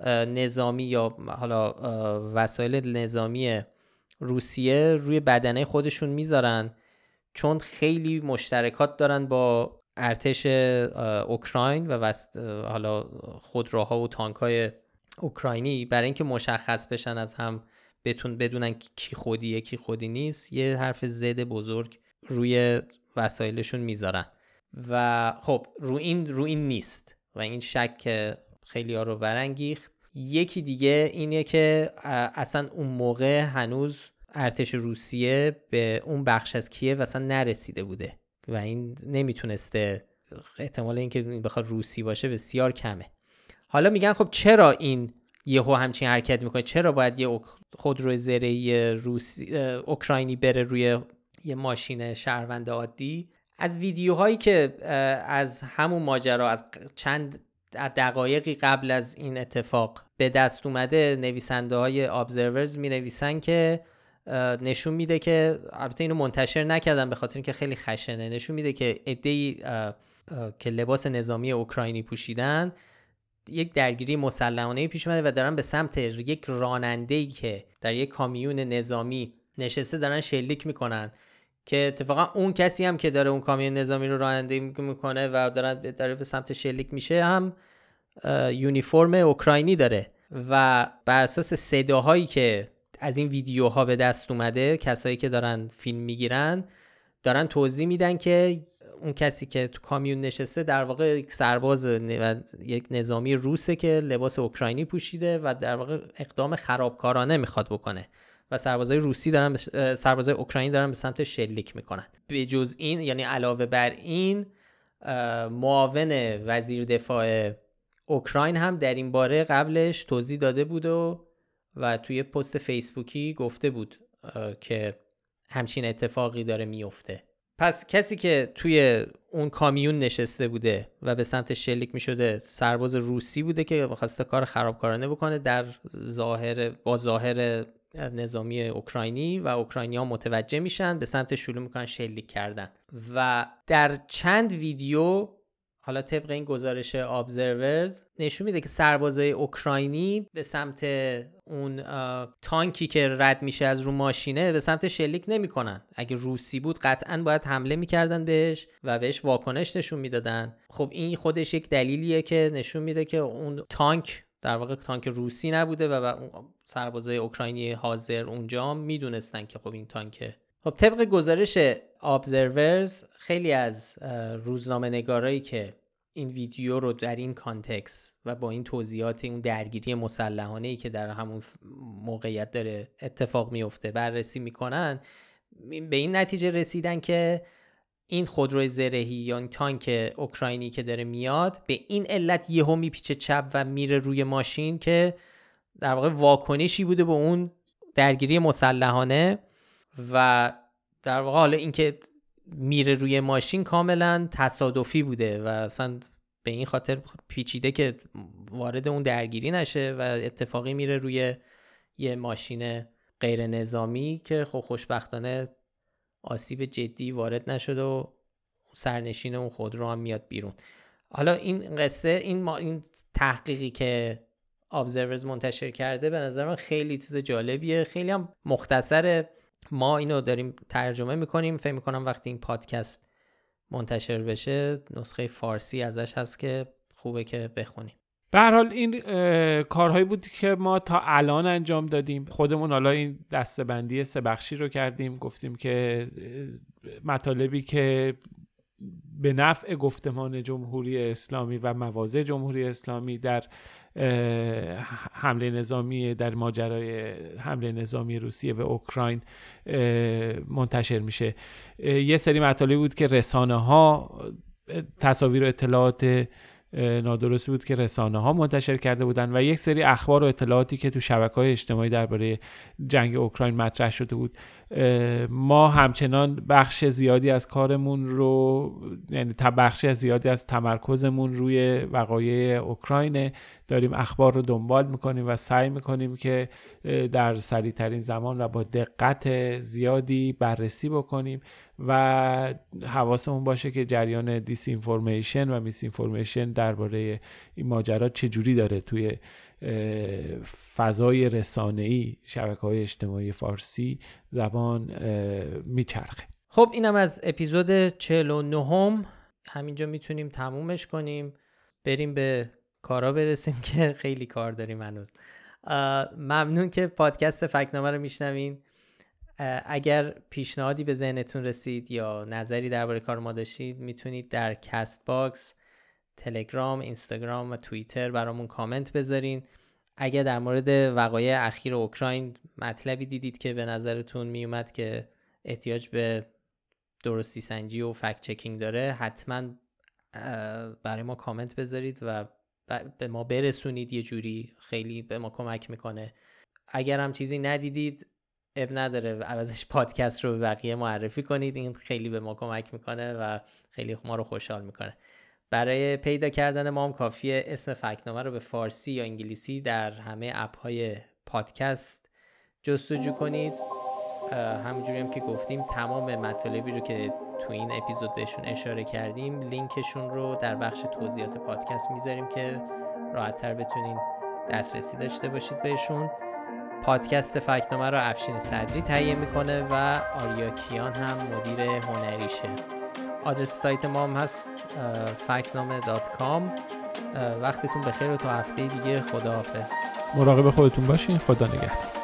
نظامی یا حالا وسایل نظامی روسیه روی بدنه خودشون میذارن چون خیلی مشترکات دارن با ارتش اوکراین و وست حالا خودروها و تانکای اوکراینی. برای اینکه مشخص بشن از هم بتون بدونن کی خودیه کی خودی نیست، یه حرف زد بزرگ روی وسایلشون میذارن و خب رو این رو این نیست و این شک خیلی ها رو برانگیخت. یکی دیگه اینه که اصلا اون موقع هنوز ارتش روسیه به اون بخش از کیه اصلا نرسیده بوده و این نمیتونسته، احتمال اینکه بخواد روسی باشه بسیار کمه. حالا میگن خب چرا این یهو همچین حرکت میکنه؟ چرا باید یه خودروی زرهی روسی اوکراینی بره روی یه ماشین شهروند عادی؟ از ویدیوهایی که از همون ماجرا از چند دقایقی قبل از این اتفاق به دست اومده، نویسنده های Observers می نویسن که نشون میده که، البته اینو منتشر نکردم به خاطر اینکه خیلی خشنه، نشون میده که عده‌ای که لباس نظامی اوکراینی پوشیدن یک درگیری مسلحانه پیش اومده و دارن به سمت یک راننده‌ای که در یک کامیون نظامی نشسته دارن شلیک میکنن که اتفاقا اون کسی هم که داره اون کامیون نظامی رو رانندگی میکنه و داره داره به سمت شلیک میشه هم یونیفرم اوکراینی داره و بر اساس صداهایی که از این ویدیوها به دست اومده کسایی که دارن فیلم میگیرن دارن توضیح میدن که اون کسی که تو کامیون نشسته در واقع یک سرباز و یک نظامی روسه که لباس اوکراینی پوشیده و در واقع اقدام خرابکارانه میخواد بکنه و سربازای روسی دارن ش... سربازای اوکراینی دارن به سمت شلیک میکنن. به جز این، یعنی علاوه بر این، معاون وزیر دفاع اوکراین هم در این باره قبلش توضیح داده بود و و توی پست فیسبوکی گفته بود که همچین اتفاقی داره میفته. پس کسی که توی اون کامیون نشسته بوده و به سمت شلیک میشده سرباز روسی بوده که می‌خواسته کار خرابکارانه بکنه در ظاهر با ظاهر نظامی اوکراینی و اوکراینی‌ها متوجه میشن به سمت شروع میکنن شلیک کردن و در چند ویدیو، حالا طبق این گزارش Observers، نشون میده که سربازای اوکراینی به سمت اون تانکی که رد میشه از رو ماشینه به سمت شلیک نمیکنن. اگه روسی بود قطعاً باید حمله میکردن بهش و بهش واکنش نشون میدادن. خب این خودش یک دلیلیه که نشون میده که اون تانک در واقع تانک روسی نبوده و سربازای اوکراینی حاضر اونجا میدونستن که خب این تانکه. خب طبق گزارش Observers، خیلی از روزنامه نگارایی که این ویدیو رو در این کانتکست و با این توضیحات اون درگیری مسلحانه‌ای که در همون موقعیت داره اتفاق میفته بررسی میکنن، به این نتیجه رسیدن که این خودروی زرهی یا این تانک اوکراینی که داره میاد به این علت یهو میپیچه چپ و میره روی ماشین که در واقع واکنشی بوده به اون درگیری مسلحانه و در واقع حالا اینکه میره روی ماشین کاملا تصادفی بوده و اصلا به این خاطر پیچیده که وارد اون درگیری نشه و اتفاقی میره روی یه ماشین غیر نظامی که خب خوشبختانه آسیب جدی وارد نشد و سرنشین اون خودرو هم میاد بیرون. حالا این قصه، این, ما، این تحقیقی که Observers منتشر کرده به نظر من خیلی چیز جالبیه، خیلی هم مختصره. ما اینو داریم ترجمه میکنیم، فکر میکنم وقتی این پادکست منتشر بشه نسخه فارسی ازش هست که خوبه که بخونیم. به هر حال این کارهایی بود که ما تا الان انجام دادیم خودمون. حالا این دسته‌بندی سه بخشی رو کردیم، گفتیم که مطالبی که به نفع گفتمان جمهوری اسلامی و مواضع جمهوری اسلامی در حمله نظامی، در ماجرای حمله نظامی روسیه به اوکراین منتشر میشه. یه سری مطالبی بود که رسانه ها، تصاویر و اطلاعات نادرست بود که رسانه ها منتشر کرده بودن و یک سری اخبار و اطلاعاتی که تو شبکه‌های اجتماعی درباره جنگ اوکراین مطرح شده بود. ما همچنان بخش زیادی از کارمون رو، یعنی بخش زیادی از تمرکزمون روی وقایع اوکراین داریم اخبار رو دنبال میکنیم و سعی میکنیم که در سریع ترین زمان و با دقت زیادی بررسی بکنیم و حواسمون باشه که جریان دیس اینفورمیشن و میس اینفورمیشن درباره این ماجرا چجوری داره توی فضای رسانه‌ای شبکه‌های اجتماعی فارسی زبان میچرخه. خب اینم از اپیزود چهل و نهم، همینجا میتونیم تمومش کنیم، بریم به کارا برسیم که خیلی کار داریم هنوز. ممنون که پادکست فکت‌نامه رو میشنوین. اگر پیشنهادی به ذهنتون رسید یا نظری درباره کار ما داشتید میتونید در کست باکس، تلگرام، اینستاگرام و توییتر برامون کامنت بذارین. اگر در مورد وقایع اخیر اوکراین مطلبی دیدید که به نظرتون میومد که احتیاج به درستی سنجی و فکت چکینگ داره حتما برای ما کامنت بذارید و به ما برسونید، یه جوری خیلی به ما کمک میکنه. اگر هم چیزی ندیدید اب نداره، عوضش پادکست رو به بقیه معرفی کنید، این خیلی به ما کمک میکنه و خیلی ما رو خوشحال میکنه. برای پیدا کردن ما هم کافیه اسم فکت‌نامه رو به فارسی یا انگلیسی در همه اپ‌های پادکست جستجو کنید. همونجوری هم که گفتیم تمام مطالبی رو که تو این اپیزود بهشون اشاره کردیم لینکشون رو در بخش توضیحات پادکست میذاریم که راحت‌تر بتونین دسترسی داشته باشید بهشون. پادکست فکت‌نامه رو افشین صدری تهیه میکنه و آریا کیان هم مدیر هنریشه. آدرس سایت ما هم هست فکتنامه دات کام. وقتتون بخیر و تا هفته دیگه خداحافظ. مراقب خودتون باشین. خدا نگهدار.